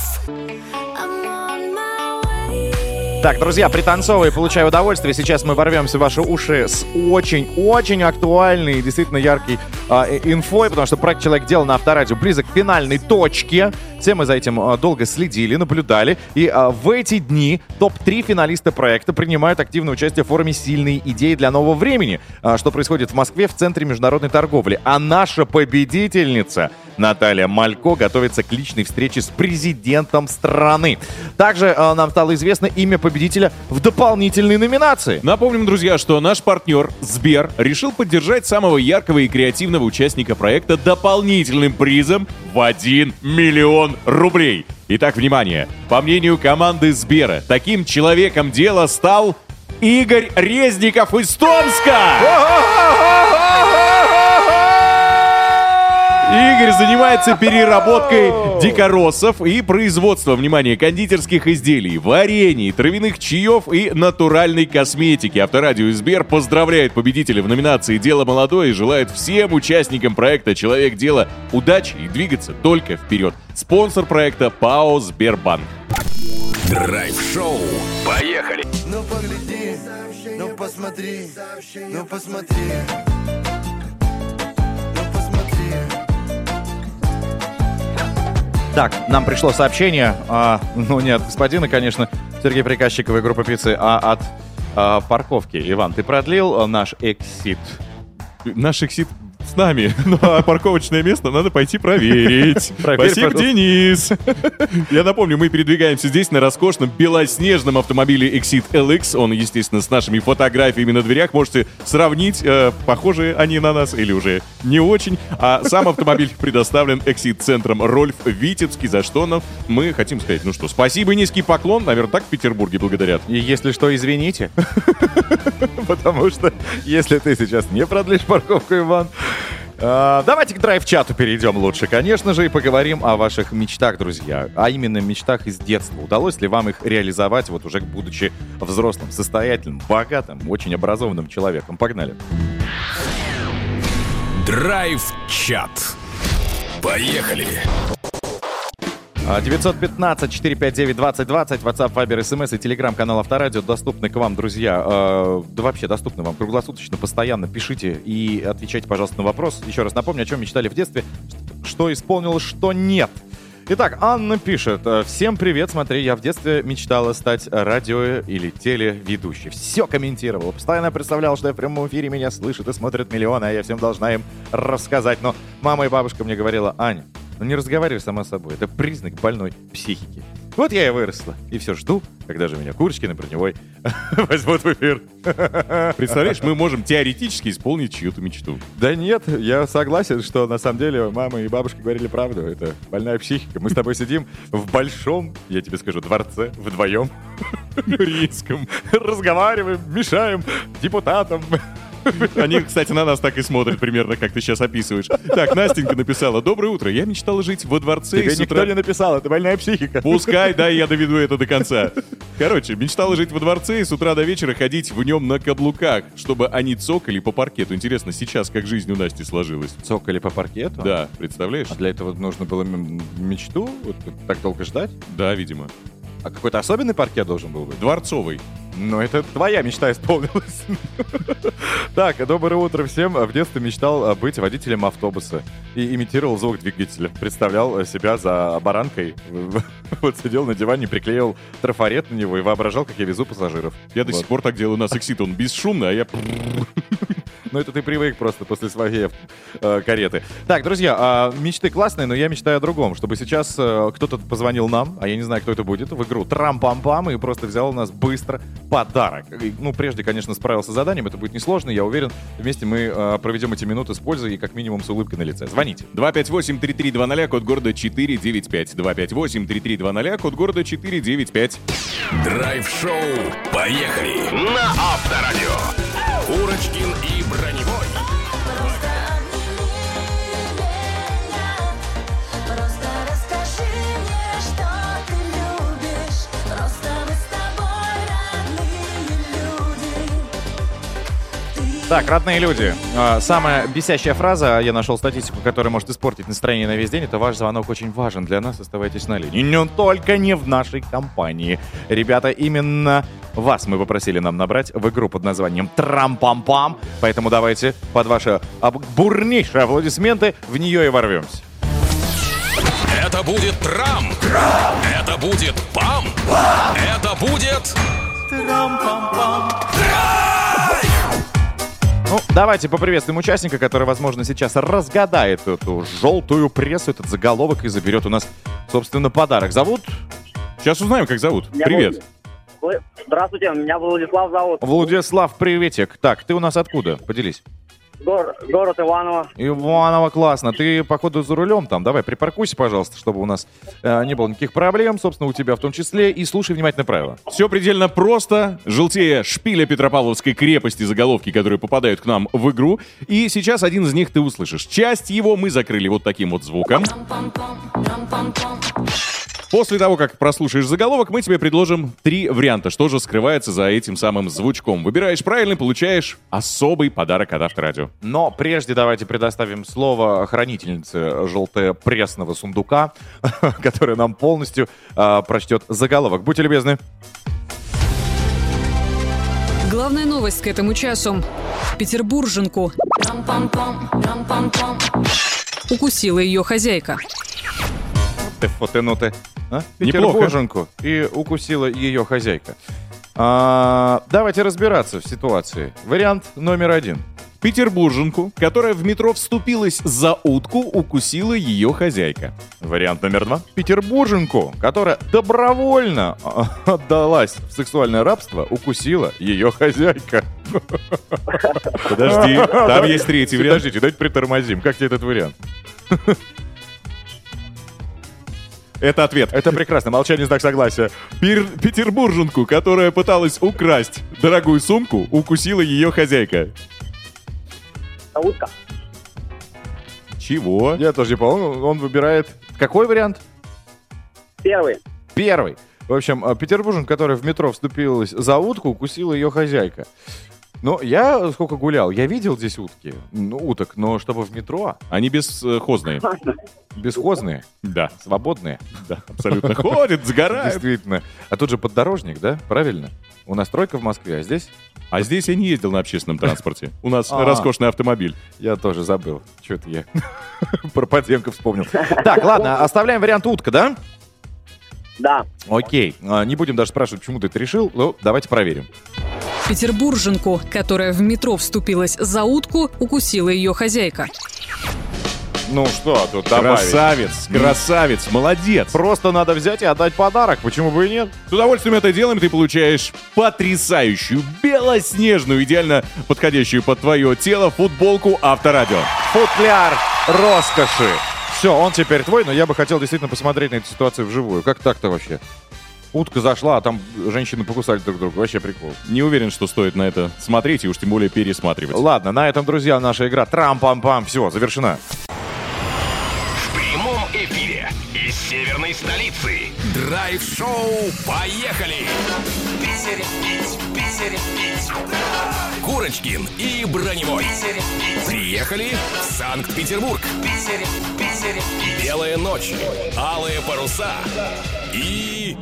Так, друзья, пританцовывай, получай удовольствие. Сейчас мы ворвемся в ваши уши с очень-очень актуальной и действительно яркой а, инфой, потому что проект «Человек дела» на Авторадио близок к финальной точке. Все мы за этим а, долго следили, наблюдали. И а, в эти дни топ-три финалиста проекта принимают активное участие в форуме «Сильные идеи для нового времени», а, что происходит в Москве в Центре международной торговли. А наша победительница Наталья Малько готовится к личной встрече с президентом страны. Также а, нам стало известно имя победителя победителя в дополнительной номинации. Напомним, друзья, что наш партнер Сбер решил поддержать самого яркого и креативного участника проекта дополнительным призом в один миллион рублей. Итак, внимание! По мнению команды Сбера, таким человеком дела стал Игорь Резников из Томска! Игорь занимается переработкой дикоросов и производством, внимание, кондитерских изделий, варений, травяных чаев и натуральной косметики. Авторадио и Сбер поздравляет победителя в номинации «Дело молодое» и желает всем участникам проекта «Человек дела» удачи и двигаться только вперед. Спонсор проекта ПАО «Сбербанк». Драйв-шоу. Поехали! Ну погляди, ну посмотри, ну посмотри. Так, нам пришло сообщение, а, ну не от господина, конечно, Сергея Приказчикова и группы «Пиццы», а от а, парковки. Иван, ты продлил наш эксит? Наш эксит с нами. Ну, а парковочное место надо пойти проверить. Спасибо, Денис. Я напомню, мы передвигаемся здесь на роскошном белоснежном автомобиле Exit эл икс. Он, естественно, с нашими фотографиями на дверях. Можете сравнить, э, похожи они на нас или уже не очень. А сам автомобиль предоставлен Exit-центром Рольф Витебский, за что нам мы хотим сказать, ну что, спасибо, низкий поклон. Наверное, так в Петербурге благодарят. И если что, извините. Потому что если ты сейчас не продлишь парковку, Иван... Uh, давайте к драйв-чату перейдем лучше, конечно же, и поговорим о ваших мечтах, друзья. А именно мечтах из детства. Удалось ли вам их реализовать, вот уже будучи взрослым, состоятельным, богатым, очень образованным человеком? Погнали. Драйв-чат. Поехали! девятьсот пятнадцать четыреста пятьдесят девять двадцать двадцать, WhatsApp, Viber, эс эм эс и телеграм-канал Авторадио доступны к вам, друзья. Э, да вообще доступны вам круглосуточно, постоянно. Пишите и отвечайте, пожалуйста, на вопрос. Еще раз напомню, о чем мечтали в детстве, что исполнилось, что нет. Итак, Анна пишет. Всем привет, смотри, я в детстве мечтала стать радио- или телеведущей. Все комментировала, постоянно представляла, что я в прямом эфире, меня слышат и смотрят миллионы, а я всем должна им рассказать. Но мама и бабушка мне говорила: Аня, но не разговаривай сама с собой. Это признак больной психики. Вот я и выросла. И все жду, когда же меня Курочкин и Броневой возьмут в эфир. Представляешь, мы можем теоретически исполнить чью-то мечту. Да нет, я согласен, что на самом деле мама и бабушка говорили правду. Это больная психика. Мы с тобой сидим в большом, я тебе скажу, дворце вдвоем. Риском. Разговариваем, мешаем депутатам. Они, кстати, на нас так и смотрят, примерно, как ты сейчас описываешь. Так, Настенька написала. Доброе утро, я мечтала жить во дворце. Тебе никто не написал, это больная психика. Пускай, да, я доведу это до конца. Короче, мечтала жить во дворце и с утра до вечера ходить в нем на каблуках, чтобы они цокали по паркету. Интересно, сейчас как жизнь у Насти сложилась? Цокали по паркету? Да, представляешь? А для этого нужно было м- мечту вот, так долго ждать? Да, видимо. А какой-то особенный паркет должен был быть? Дворцовый. Ну, это твоя мечта исполнилась. Так, доброе утро всем. В детстве мечтал быть водителем автобуса и имитировал звук двигателя. Представлял себя за баранкой. Вот сидел на диване, приклеил трафарет на него и воображал, как я везу пассажиров. Я до сих пор так делаю. У нас Exit, он бесшумный, а я... Ну, это ты привык просто после своей э, кареты. Так, друзья, э, мечты классные, но я мечтаю о другом. Чтобы сейчас э, кто-то позвонил нам, а я не знаю, кто это будет, в игру «Трам-пам-пам» и просто взял у нас быстро подарок. И, ну, прежде, конечно, справился с заданием. Это будет несложно, я уверен. Вместе мы э, проведем эти минуты с пользой и как минимум с улыбкой на лице. Звоните. два пять восемь три три два ноль, код города четыре девять пять. два пять восемь три три два ноль, код города четыре девять пять. Драйв-шоу. Поехали! На Авторадио! Курочкин и Броневой. Просто обними меня, просто расскажи мне, что ты любишь. Просто мы с тобой родные люди. Ты... Так, родные люди. Самая бесящая фраза, я нашел статистику, которая может испортить настроение на весь день, это ваш звонок очень важен для нас, оставайтесь на линии. Но только не в нашей компании. Ребята, именно... Вас мы попросили нам набрать в игру под названием «Трам-пам-пам». Поэтому давайте под ваши бурнейшие аплодисменты в нее и ворвемся. Это будет трам. Трам. Это будет пам. Пам. Это будет... Трам-пам-пам. Трам! Ну, давайте поприветствуем участника, который, возможно, сейчас разгадает эту желтую прессу, этот заголовок и заберет у нас, собственно, подарок. Зовут? Сейчас узнаем, как зовут. Я Привет. Буду. Здравствуйте, меня Владислав зовут. Владислав, приветик. Так, ты у нас откуда? Поделись. Гор, город Иваново. Иваново, классно. Ты, походу, за рулем там. Давай, припаркуйся, пожалуйста, чтобы у нас э, не было никаких проблем, собственно, у тебя в том числе. И слушай внимательно правила. Все предельно просто. Желтее шпиля Петропавловской крепости заголовки, которые попадают к нам в игру. И сейчас один из них ты услышишь. Часть его мы закрыли вот таким вот звуком. После того, как прослушаешь заголовок, мы тебе предложим три варианта, что же скрывается за этим самым звучком. Выбираешь правильный, получаешь особый подарок от Авторадио. Но прежде давайте предоставим слово хранительнице желто-пресного сундука, которая нам полностью э, прочтет заголовок. Будьте любезны. Главная новость к этому часу. Петербурженку укусила ее хозяйка. Фотеноты. А? Петербурженку и укусила ее хозяйка. А, давайте разбираться в ситуации. Вариант номер один. Петербурженку, которая в метро вступилась за утку, укусила ее хозяйка. Вариант номер два. Петербурженку, которая добровольно отдалась в сексуальное рабство, укусила ее хозяйка. Подожди, там есть третий вариант. Подождите, давайте притормозим. Как тебе этот вариант? Это ответ. Это прекрасно. Молчание, знак согласия. Пер- петербурженку, которая пыталась украсть дорогую сумку, укусила ее хозяйка. Утка. Чего? Я тоже не помню. Он выбирает... Какой вариант? Первый. Первый. В общем, петербурженка, которая в метро вступилась за утку, укусила ее хозяйка. Ну, я сколько гулял, я видел здесь утки, ну, уток, но чтобы в метро... Они бесхозные. Бесхозные? Да. Свободные? Да, абсолютно. Ходят, сгорают. Действительно. А тут же поддорожник, да? Правильно? У нас тройка в Москве, а здесь? А здесь я не ездил на общественном транспорте. У нас роскошный автомобиль. Я тоже забыл. Чё-то я про подземку вспомнил. Так, ладно, оставляем вариант утка, да? Да. Окей. Не будем даже спрашивать, почему ты это решил, но давайте проверим. Петербурженку, которая в метро вступилась за утку, укусила ее хозяйка. Ну что тут добавить? Красавец, красавец, молодец. Просто надо взять и отдать подарок, почему бы и нет? С удовольствием это делаем, ты получаешь потрясающую, белоснежную, идеально подходящую под твое тело футболку Авторадио. Футляр роскоши. Все, он теперь твой, но я бы хотел действительно посмотреть на эту ситуацию вживую. Как так-то вообще? Утка зашла, а там женщины покусали друг друга. Вообще прикол. Не уверен, что стоит на это смотреть и уж тем более пересматривать. Ладно, на этом, друзья, наша игра трам-пам-пам. Все, завершена. В прямом эфире из северной столицы. Драйв-шоу «Поехали!» Питер, Питер, Питер. Курочкин и Броневой. Питер, Питер. Приехали в Санкт-Петербург. Питер, Питер, Питер. Белая ночь, алые паруса и...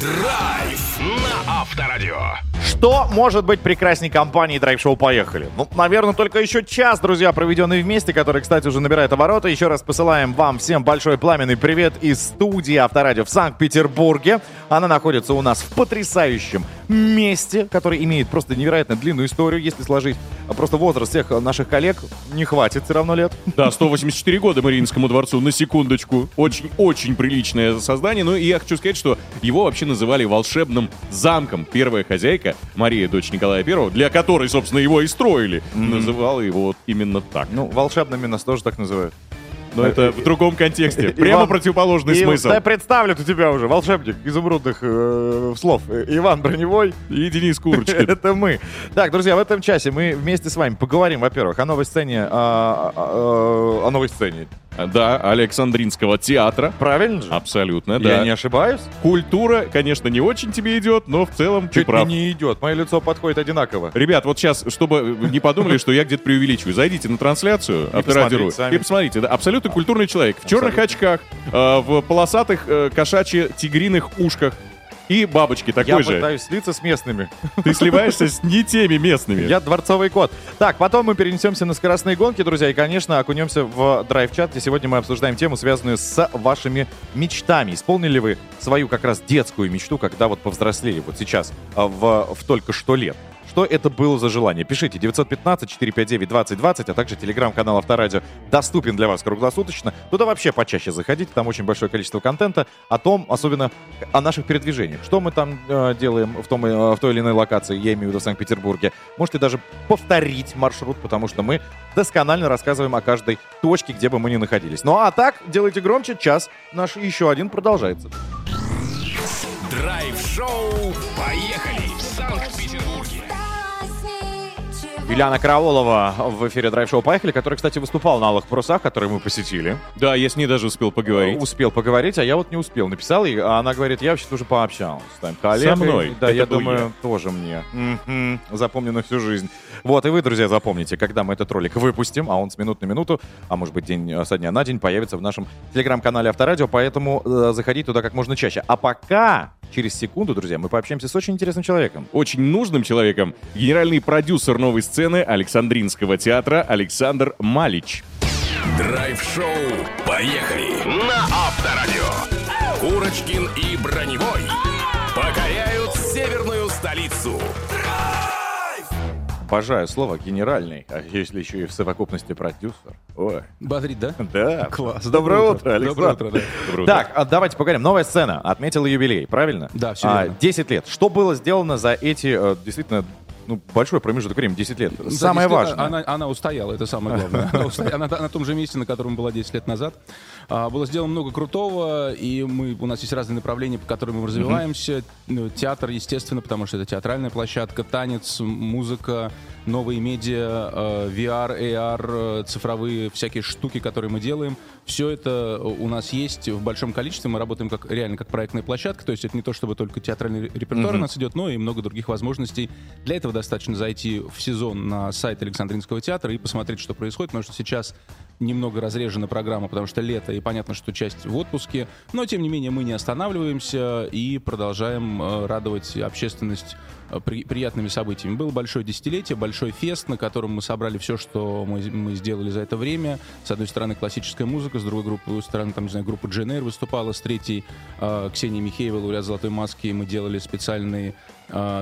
Драйв на Авторадио. Что может быть прекрасней компании «Драйв-шоу «Поехали»»? Ну, наверное, только еще час, друзья, проведенный вместе, который, кстати, уже набирает обороты. Еще раз посылаем вам всем большой пламенный привет из студии «Авторадио» в Санкт-Петербурге. Она находится у нас в потрясающем месте, которое имеет просто невероятно длинную историю, если сложить. Просто возраст всех наших коллег не хватит все равно лет. Да, сто восемьдесят четыре года Мариинскому дворцу, на секундочку. Очень-очень приличное создание. Ну и я хочу сказать, что его вообще называли волшебным замком. Первая хозяйка, Мария, дочь Николая Первого, для которой, собственно, его и строили, mm-hmm. называла его вот именно так. Ну, волшебными нас тоже так называют. Но это в другом контексте. Прямо Иван, противоположный и, смысл. Да, представлю-то тебя уже, волшебник изумрудных э, слов. Иван Броневой и Денис Курочкин. Это мы. Так, друзья, в этом часе мы вместе с вами поговорим, во-первых, о новой сцене. О, о, о новой сцене. Да, Александринского театра. Правильно же? Абсолютно, да. Я не ошибаюсь. Культура, конечно, не очень тебе идет, но в целом ты прав. Чуть не идет, мое лицо подходит одинаково. Ребят, вот сейчас, чтобы не подумали, что я где-то преувеличиваю, зайдите на трансляцию Авторадио и посмотрите. Абсолютно культурный человек. В черных очках, в полосатых кошачьи-тигриных ушках. И бабочки такой я же. Я пытаюсь слиться с местными. Ты сливаешься с не теми местными. Я дворцовый кот. Так, потом мы перенесемся на скоростные гонки, друзья, и, конечно, окунемся в драйв-чат, где сегодня мы обсуждаем тему, связанную с вашими мечтами. Исполнили вы свою как раз детскую мечту, когда вот повзрослели, вот сейчас, в, в только что лет? Что это было за желание? Пишите девятьсот пятнадцать четыреста пятьдесят девять двадцать двадцать, а также телеграм-канал Авторадио доступен для вас круглосуточно. Туда вообще почаще заходите, там очень большое количество контента о том, особенно о наших передвижениях. Что мы там э, делаем в, том, э, в той или иной локации, я имею в виду в Санкт-Петербурге. Можете даже повторить маршрут, потому что мы досконально рассказываем о каждой точке, где бы мы ни находились. Ну а так, делайте громче, час наш еще один продолжается. Драйв-шоу «Поехали» в Санкт-Петербурге. Юлиана Караулова в эфире драйв-шоу «Поехали», который, кстати, выступал на «Алых парусах», которые мы посетили. Да, я с ней даже успел поговорить. Успел поговорить, а я вот не успел. Написал ей, а она говорит, я вообще-то уже пообщалась. Там, коллега, со мной? Да, это я думаю, я. Тоже мне. Mm-hmm. Запомню на всю жизнь. Вот, и вы, друзья, запомните, когда мы этот ролик выпустим, а он с минут на минуту, а может быть день, со дня на день появится в нашем телеграм-канале Авторадио, поэтому э, заходите туда как можно чаще. А пока... Через секунду, друзья, мы пообщаемся с очень интересным человеком. Очень нужным человеком. Генеральный продюсер новой сцены Александринского театра Александр Малич. Драйв-шоу «Поехали» на Авторадио. Курочкин и Броневой покоряют северную столицу. Обожаю слово «генеральный», а если еще и в совокупности «продюсер». Ой. Бодрит, да? Да. Класс. Доброе, Доброе утро, Александр. Доброе утро, да. Доброе утро. Так, давайте поговорим. Новая сцена отметила юбилей, правильно? Да, все верно. десять лет. Что было сделано за эти, действительно, ну, большой промежуток времени, десять лет. За самое десять лет важное. Она, она устояла, это самое главное. Она, устояла, она на том же месте, на котором была десять лет назад. А, было сделано много крутого, и мы, у нас есть разные направления, по которым мы развиваемся. Mm-hmm. Театр, естественно, потому что это театральная площадка, танец, музыка, новые медиа, ви ар, эй ар, цифровые всякие штуки, которые мы делаем. Все это у нас есть в большом количестве. Мы работаем как, реально как проектная площадка, то есть это не то, чтобы только театральный репертуар mm-hmm. у нас идет, но и много других возможностей. Для этого достаточно зайти в сезон на сайт Александринского театра и посмотреть, что происходит, потому что сейчас немного разрежена программа, потому что лето, и понятно, что часть в отпуске, но, тем не менее, мы не останавливаемся и продолжаем э, радовать общественность э, при, приятными событиями. Было большое десятилетие, большой фест, на котором мы собрали все, что мы, мы сделали за это время. С одной стороны, классическая музыка, с другой группы, стороны, там, не знаю, группа Джейн Эйр выступала, с третьей э, Ксения Михеева, лауреат «Золотой маски», мы делали специальные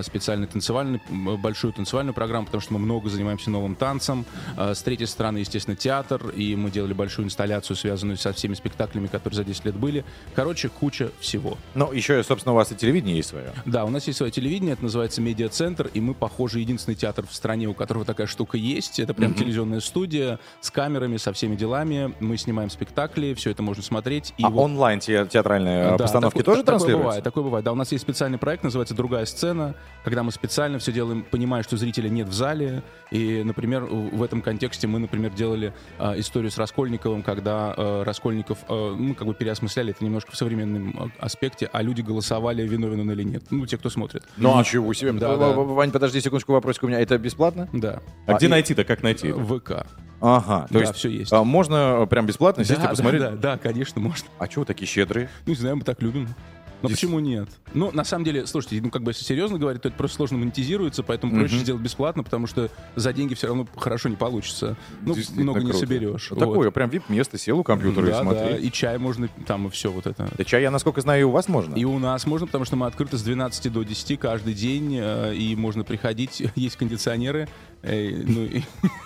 специальную танцевальную, большую танцевальную программу, потому что мы много занимаемся новым танцем. С третьей стороны, естественно, театр, и мы делали большую инсталляцию, связанную со всеми спектаклями, которые за десять лет были. Короче, куча всего. Но еще, собственно, у вас и телевидение есть свое. Да, у нас есть свое телевидение, это называется «Медиа-центр», и мы, похоже, единственный театр в стране, у которого такая штука есть. Это прям mm-hmm. телевизионная студия с камерами, со всеми делами. Мы снимаем спектакли, все это можно смотреть. И а вот... онлайн те- театральные да, постановки такой, тоже такой транслируются? Бывает, такое бывает. Да, у нас есть специальный проект, называется «Другая сцена», когда мы специально все делаем, понимая, что зрителя нет в зале. И, например, в этом контексте мы, например, делали э, историю с Раскольниковым, когда э, Раскольников, э, мы как бы переосмысляли это немножко в современном аспекте, а люди голосовали, виновен он или нет. Ну, те, кто смотрит. Ну, а чего себе? Да, да. Вань, подожди секундочку, вопросик у меня. Это бесплатно? Да. А, а где и... найти-то? Как найти? В ВК. Ага, то да, есть все есть. А, можно прям бесплатно да, сесть и посмотреть? Да, да, да, конечно, можно. А чего вы такие щедрые? Ну, не знаю, мы так любим. Ну почему нет? Ну, на самом деле, слушайте, ну как бы если серьезно говорить, то это просто сложно монетизируется, поэтому mm-hmm. проще сделать бесплатно, потому что за деньги все равно хорошо не получится. Ну, много круто. Не соберешь. Вот. Такое, прям вип-место, сел у компьютера да, и смотри. Да, и чай можно, там, и все вот это. Да чай, я, насколько знаю, и у вас можно. И у нас можно, потому что мы открыты с двенадцати до десяти каждый день, и можно приходить, есть кондиционеры. Эй, ну и...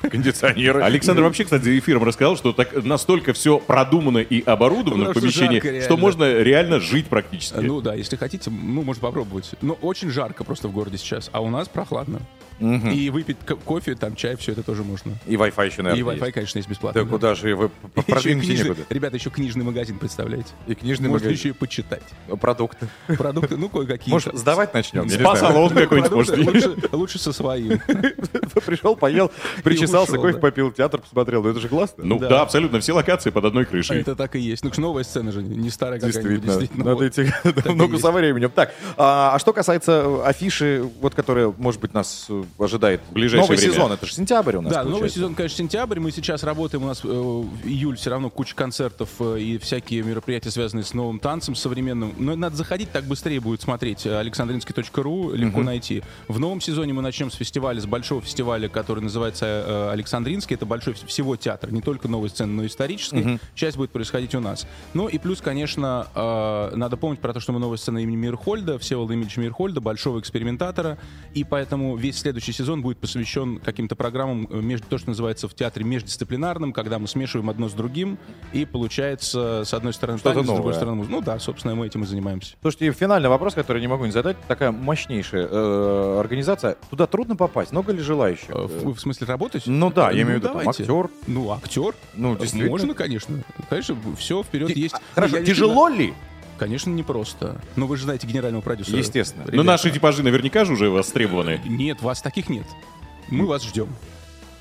Кондиционеры. Александр вообще, кстати, эфиром рассказал, что так настолько все продумано и оборудовано ну, в помещении, жарко, что можно реально жить практически. Ну да, если хотите, ну можно попробовать. Но очень жарко просто в городе сейчас, а у нас прохладно. Угу. И выпить ко- кофе, там чай, все это тоже можно. И Wi-Fi еще, наверное, и Wi-Fi, есть. Конечно, есть бесплатно. Да, да. Куда же вы продвинете некуда. Ребята, еще книжный магазин, представляете? И книжный Может, магазин. Можно еще и почитать. Продукты. Продукты, ну кое-какие. Может, сдавать начнем? Спа-салон какой-нибудь, может быть. Лучше со своим. Пришел, поел, причесался, кофе попил, театр посмотрел. Ну это же классно. Ну да, абсолютно. Все локации под одной крышей. Это так и есть. Ну, новая сцена же, не старая какая-нибудь. Действительно. Надо идти много со временем. Так, а что касается афиши, вот которая, может быть, нас... ожидает ближайшее Новый время. сезон, это же сентябрь у нас. Да, получается. Новый сезон, конечно, сентябрь. Мы сейчас работаем, у нас э, июль, все равно куча концертов э, и всякие мероприятия, связанные с новым танцем современным. Но надо заходить, так быстрее будет смотреть. Александринский точка ру легко uh-huh. найти. В новом сезоне мы начнем с фестиваля, с большого фестиваля, который называется э, Александринский. Это большой всего театр, не только новой сцены, но и исторической. Uh-huh. Часть будет происходить у нас. Ну и плюс, конечно, э, надо помнить про то, что мы новая сцена имени Мирхольда, Всеволода Эмильевича Мирхольда, большого экспериментатора. И поэтому весь следующий сезон будет посвящен каким-то программам, между, то, что называется в театре междисциплинарным, когда мы смешиваем одно с другим, и получается, с одной стороны, танец, с другой стороны, музыка. Ну да, собственно, мы этим и занимаемся. Слушайте, и финальный вопрос, который не могу не задать, такая мощнейшая э, организация. Туда трудно попасть, много ли желающих? В, в смысле работать? Ну да, я имею в виду, там, актер. Ну, актер. Ну, действительно. Можно, конечно. Конечно, все, вперед Ти- есть. Хорошо, я тяжело не... ли? Конечно, непросто. Но вы же знаете генерального продюсера. Естественно. Ребята. Но наши типажи наверняка же уже востребованы. Нет, вас таких нет. Мы вас ждем.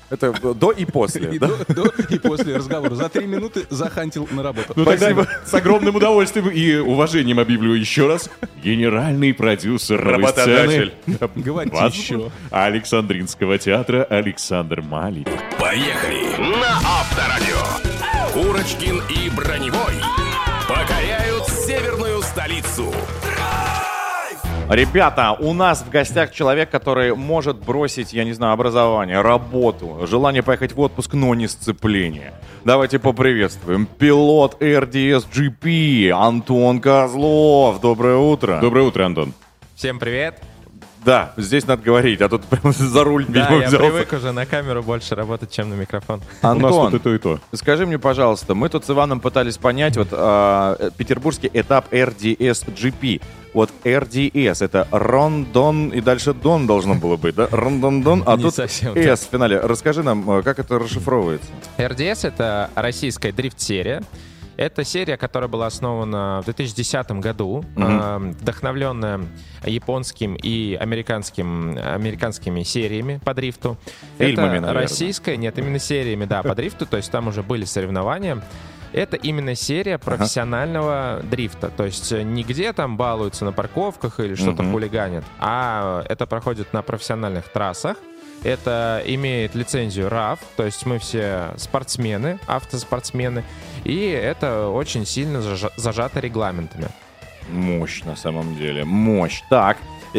Это до и после. И да? до, до и после разговора. За три минуты захантил на работу. Ну Спасибо. Тогда с огромным удовольствием и уважением объявлю еще раз. Генеральный продюсер работодатель. Говорите еще. Александринского театра Александр Малик. Поехали на Авторадио. Курочкин и Броневой покоряют северную столицу. Ребята, у нас в гостях человек, который может бросить, я не знаю, образование, работу, желание поехать в отпуск, но не сцепление. Давайте поприветствуем. Пилот эр ди эс джи пи Антон Козлов. Доброе утро. Доброе утро, Антон. Всем привет. Да, здесь надо говорить, а тут прям за руль, да, видимо, я взялся. Привык уже на камеру больше работать, чем на микрофон. Антон, у нас тут и то, и то. Скажи мне, пожалуйста, мы тут с Иваном пытались понять вот э, петербургский этап эр ди эс джи пи. Вот эр ди эс, это Рондон, и дальше Дон должно было быть, да? Рондон-дон, а тут С в финале. Расскажи нам, как это расшифровывается. эр ди эс — это российская дрифт-серия. Это серия, которая была основана в две тысячи десятом году, mm-hmm. э, вдохновленная японским и американским, американскими сериями по дрифту. Фильмами, это наверное. Российская, нет, именно сериями, да, по дрифту, то есть там уже были соревнования. Это именно серия профессионального ага. дрифта. То есть нигде там балуются на парковках или что-то mm-hmm. хулиганят, а это проходит на профессиональных трассах. Это имеет лицензию эр а эф, то есть мы все спортсмены, автоспортсмены, и это очень сильно зажа- зажато регламентами. Мощь на самом деле, мощь. Так,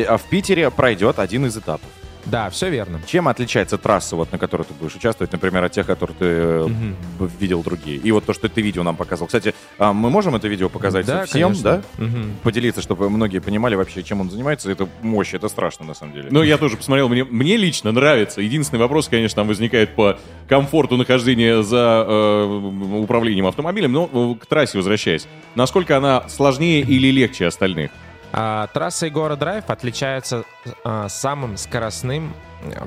а в Питере пройдет один из этапов. Да, все верно. Чем отличается трасса, вот, на которой ты будешь участвовать, например, от тех, которые ты mm-hmm. видел другие? И вот то, что ты видео нам показывал. Кстати, мы можем это видео показать да, всем, конечно. Да? Mm-hmm. Поделиться, чтобы многие понимали вообще, чем он занимается. Это мощь, это страшно, на самом деле. Ну, я тоже посмотрел, мне, мне лично нравится. Единственный вопрос, конечно, там возникает по комфорту нахождения за э, управлением автомобилем, но к трассе возвращаясь. Насколько она сложнее или легче остальных? А, трасса Егора Драйв отличается а, самым скоростным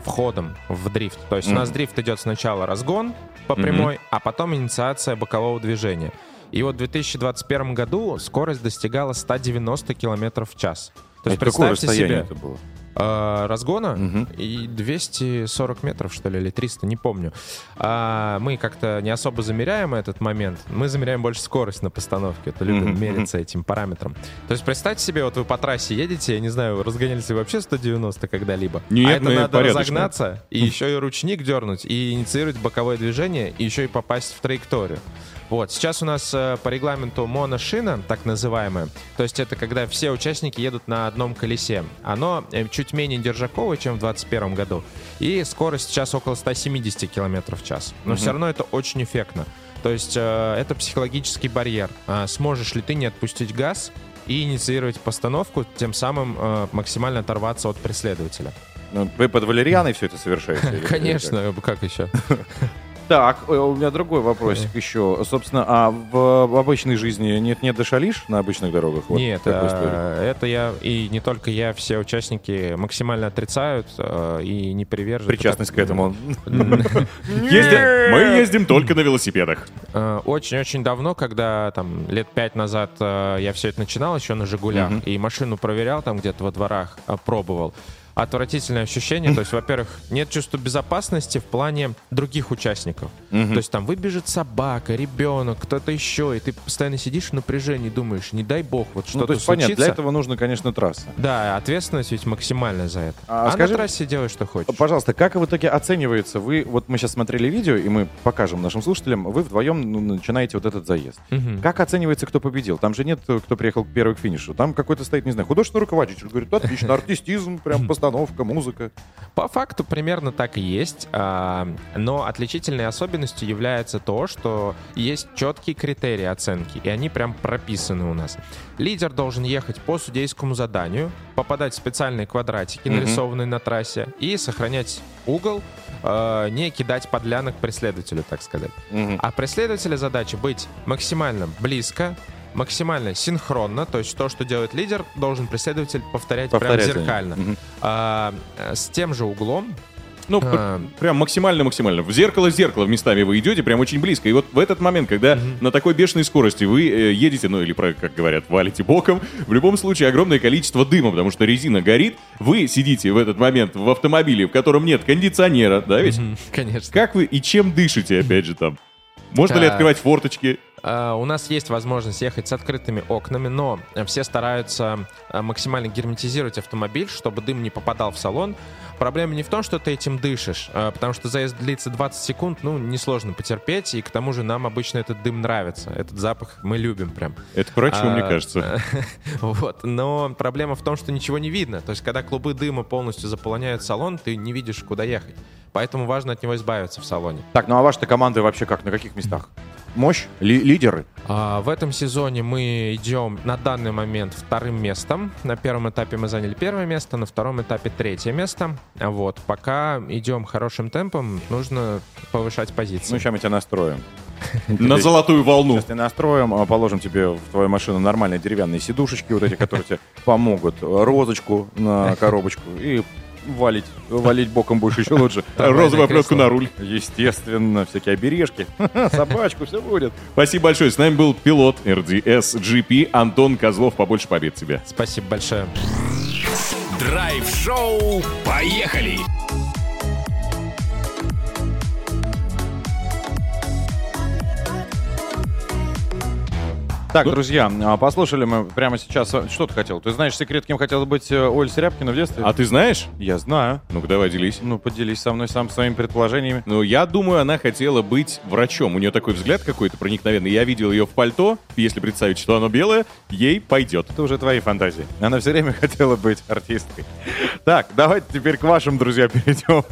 входом в дрифт. То есть mm-hmm. у нас дрифт идет сначала разгон по прямой, mm-hmm. а потом инициация бокового движения. И вот в две тысячи двадцать первом году скорость достигала сто девяносто километров в час. То есть, это какое расстояние себе, это было? А, разгона mm-hmm. и двести сорок метров, что ли, или триста, не помню. А, мы как-то не особо замеряем этот момент. Мы замеряем больше скорость на постановке. Это любим mm-hmm. мериться этим параметром. То есть представьте себе, вот вы по трассе едете, я не знаю, разгонялись ли вообще сто девяносто когда-либо. Нет, а это надо порядочно. Разогнаться и еще и ручник дернуть, и инициировать боковое движение, и еще и попасть в траекторию. Вот, сейчас у нас э, по регламенту моношина, так называемая, то есть это когда все участники едут на одном колесе. Оно э, чуть менее держаковое, чем в двадцать первом году, и скорость сейчас около сто семьдесят километров в час. Но mm-hmm. все равно это очень эффектно, то есть э, это психологический барьер. Э, сможешь ли ты не отпустить газ и инициировать постановку, тем самым э, максимально оторваться от преследователя. Вы под валерьяной все это совершаете? Конечно, как еще? Так, у меня другой вопросик mm-hmm. еще. Собственно, а в, в обычной жизни нет-нет дошалишь на обычных дорогах? Вот нет, а, это я, и не только я, все участники максимально отрицают а, и не привержены. Причастность так, к этому. Мы ездим только на велосипедах. Очень-очень давно, когда там лет пять назад я все это начинал, еще на «Жигулях», и машину проверял там где-то во дворах, пробовал. Отвратительное ощущение, то есть, во-первых, нет чувства безопасности в плане других участников. Mm-hmm. То есть там выбежит собака, ребенок, кто-то еще, и ты постоянно сидишь в напряжении, думаешь, не дай бог, вот что-то ну, то есть, случится. Понятно, для этого нужна, конечно, трасса. Да, ответственность ведь максимальная за это. А, а скажи, на трассе делай, что хочешь. Пожалуйста, как в итоге оценивается? Вы, вот мы сейчас смотрели видео, и мы покажем нашим слушателям, вы вдвоем ну, начинаете вот этот заезд. Mm-hmm. Как оценивается, кто победил? Там же нет, кто приехал первый к финишу. Там какой-то стоит, не знаю, художественный руководитель. Говорит, да, отлично, артистизм, прям постоянно. Установка, музыка. По факту примерно так и есть, но отличительной особенностью является то, что есть четкие критерии оценки, и они прям прописаны у нас. Лидер должен ехать по судейскому заданию, попадать в специальные квадратики, нарисованные mm-hmm. на трассе, и сохранять угол, не кидать подлянок преследователю, так сказать. Mm-hmm. А преследователя задача быть максимально близко, максимально синхронно, то есть то, что делает лидер, должен преследователь повторять, повторять прям зеркально. Угу. А, с тем же углом. Ну, а... прям максимально-максимально. В зеркало-зеркало местами вы идете, прям очень близко. И вот в этот момент, когда mm-hmm. на такой бешеной скорости вы э, едете, ну или, как говорят, валите боком, в любом случае огромное количество дыма, потому что резина горит. Вы сидите в этот момент в автомобиле, в котором нет кондиционера, да ведь? Mm-hmm, конечно. Как вы и чем дышите, опять же, там? Можно а... ли открывать форточки? Uh, у нас есть возможность ехать с открытыми окнами, но все стараются максимально герметизировать автомобиль, чтобы дым не попадал в салон. Проблема не в том, что ты этим дышишь, потому что заезд длится двадцать секунд, ну, несложно потерпеть, и к тому же нам обычно этот дым нравится, этот запах мы любим прям. Это прочно, мне кажется. Вот, но проблема в том, что ничего не видно. То есть, когда клубы дыма полностью заполоняют салон, ты не видишь, куда ехать. Поэтому важно от него избавиться в салоне. Так, ну а ваша-то команда вообще как, на каких местах? Мощь? Ли- лидеры? А, в этом сезоне мы идем на данный момент вторым местом. На первом этапе мы заняли первое место, на втором этапе третье место. Вот. Пока идем хорошим темпом, нужно повышать позиции. Ну, сейчас мы тебя настроим. На золотую волну. Сейчас тебя настроим, положим тебе в твою машину нормальные деревянные сидушечки, вот эти, которые тебе помогут. Розочку на коробочку и... Валить. Валить боком будешь еще лучше. Розовую плетку на руль. Естественно, всякие обережки. Собачку, все будет. Спасибо большое. С нами был пилот эр ди эс джи пи Антон Козлов. Побольше побед тебе. Спасибо большое. Драйв-шоу. Поехали! Так, друзья, послушали мы прямо сейчас. Что ты хотел? Ты знаешь секрет, кем хотел быть Оль Серябкина в детстве? А ты знаешь? Я знаю. Ну-ка, давай делись. Ну, поделись со мной сам своими предположениями. Ну, я думаю, она хотела быть врачом. У нее такой взгляд какой-то проникновенный. Я видел ее в пальто. Если представить, что оно белое, ей пойдет. Это уже твои фантазии. Она все время хотела быть артисткой. Так, давайте теперь к вашим, друзья, перейдем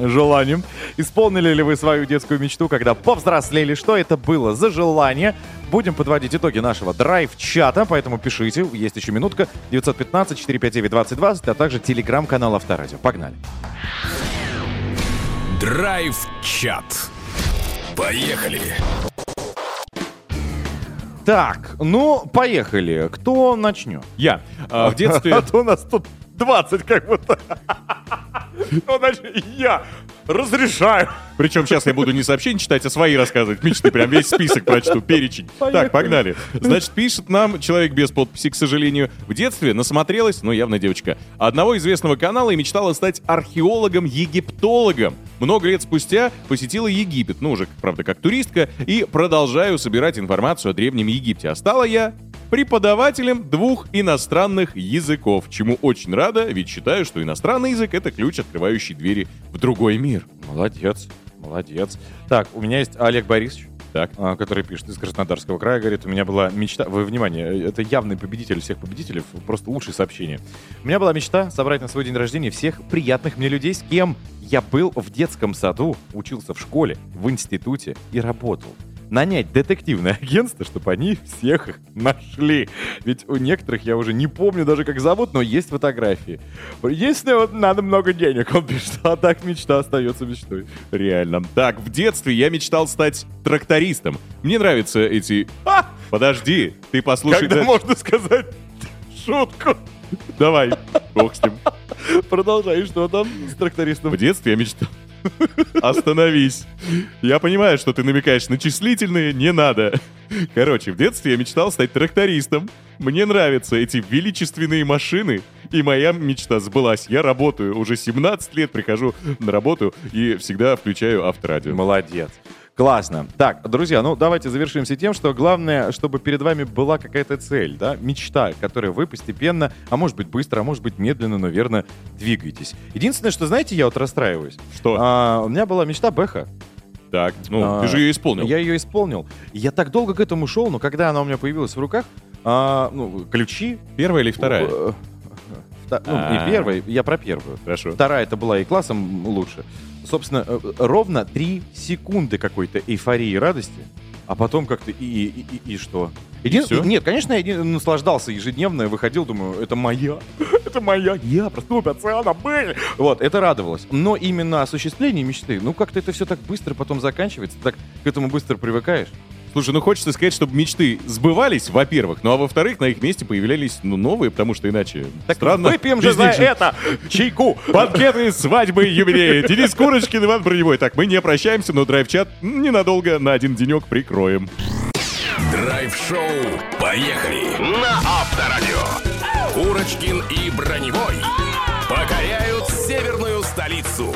желаниям. Исполнили ли вы свою детскую мечту, когда повзрослели? Что это было за желание? Будем подводить итоги нашего драйв-чата, поэтому пишите, есть еще минутка, девять один пять четыре пять девять двадцать двадцать, а также телеграм-канал Авторадио. Погнали. Драйв-чат. Поехали. Так, ну, поехали. Кто начнет? Я. А, в детстве... А то у нас тут двадцать как будто. Ну, значит, я... Разрешаю. Причем сейчас я буду не сообщения читать, а свои рассказывать. Мечты прям весь список прочту, перечень. Поехали. Так, погнали. Значит, пишет нам человек без подписи, к сожалению. В детстве насмотрелась, но явно девочка, одного известного канала и мечтала стать археологом-египтологом. Много лет спустя посетила Египет, ну уже, правда, как туристка, и продолжаю собирать информацию о Древнем Египте. А стала я преподавателем двух иностранных языков, чему очень рада, ведь считаю, что иностранный язык — это ключ, открывающий двери в другой мир. Молодец, молодец. Так, у меня есть Олег Борисович, так, который пишет из Краснодарского края, говорит, у меня была мечта... Вы, внимание, это явный победитель всех победителей, просто лучшее сообщение. У меня была мечта собрать на свой день рождения всех приятных мне людей, с кем я был в детском саду, учился в школе, в институте и работал. Нанять детективное агентство, чтобы они всех их нашли. Ведь у некоторых я уже не помню даже, как зовут, но есть фотографии. Единственное, вот надо много денег, он пишет, а так мечта остается мечтой. Реально. Так, в детстве я мечтал стать трактористом. Мне нравятся эти... А! Подожди, ты послушай... Когда да... можно сказать шутку? Давай, бог с ним. Продолжай, что там с трактористом? В детстве я мечтал... Остановись. Я понимаю, что ты намекаешь на числительные, не надо. Короче, в детстве я мечтал стать трактористом. Мне нравятся эти величественные машины, и моя мечта сбылась. Я работаю, уже семнадцать лет прихожу на работу и всегда включаю Авторадио. Молодец. Классно. Так, друзья, ну давайте завершимся тем, что главное, чтобы перед вами была какая-то цель, да, мечта, которой вы постепенно, а может быть быстро, а может быть медленно, но верно двигаетесь. Единственное, что, знаете, я вот расстраиваюсь. Что? А, у меня была мечта Бэха. Так, ну а, ты же ее исполнил. Я ее исполнил. Я так долго к этому шел, но когда она у меня появилась в руках, а, ну, ключи... Первая или вторая? Ну, не первая, я про первую. Хорошо. Вторая это была и классом лучше. Собственно, ровно три секунды какой-то эйфории и радости, а потом как-то и, и, и, и что? Един... И нет, конечно, я наслаждался ежедневно, выходил, думаю, это моя, это моя, я проснулся, пацана, были. Вот, это радовалось. Но именно осуществление мечты, ну как-то это все так быстро потом заканчивается, так к этому быстро привыкаешь. Слушай, ну хочется сказать, чтобы мечты сбывались, во-первых, ну а во-вторых, на их месте появлялись ну, новые, потому что иначе так странно. Выпьем же за это чайку. Банкеты, свадьбы, юбилеи. Денис Курочкин, Иван Броневой. Так, мы не прощаемся, но драйв-чат ненадолго на один денек прикроем. Драйв-шоу. Поехали на Авторадио. Курочкин и Броневой покоряют северную столицу.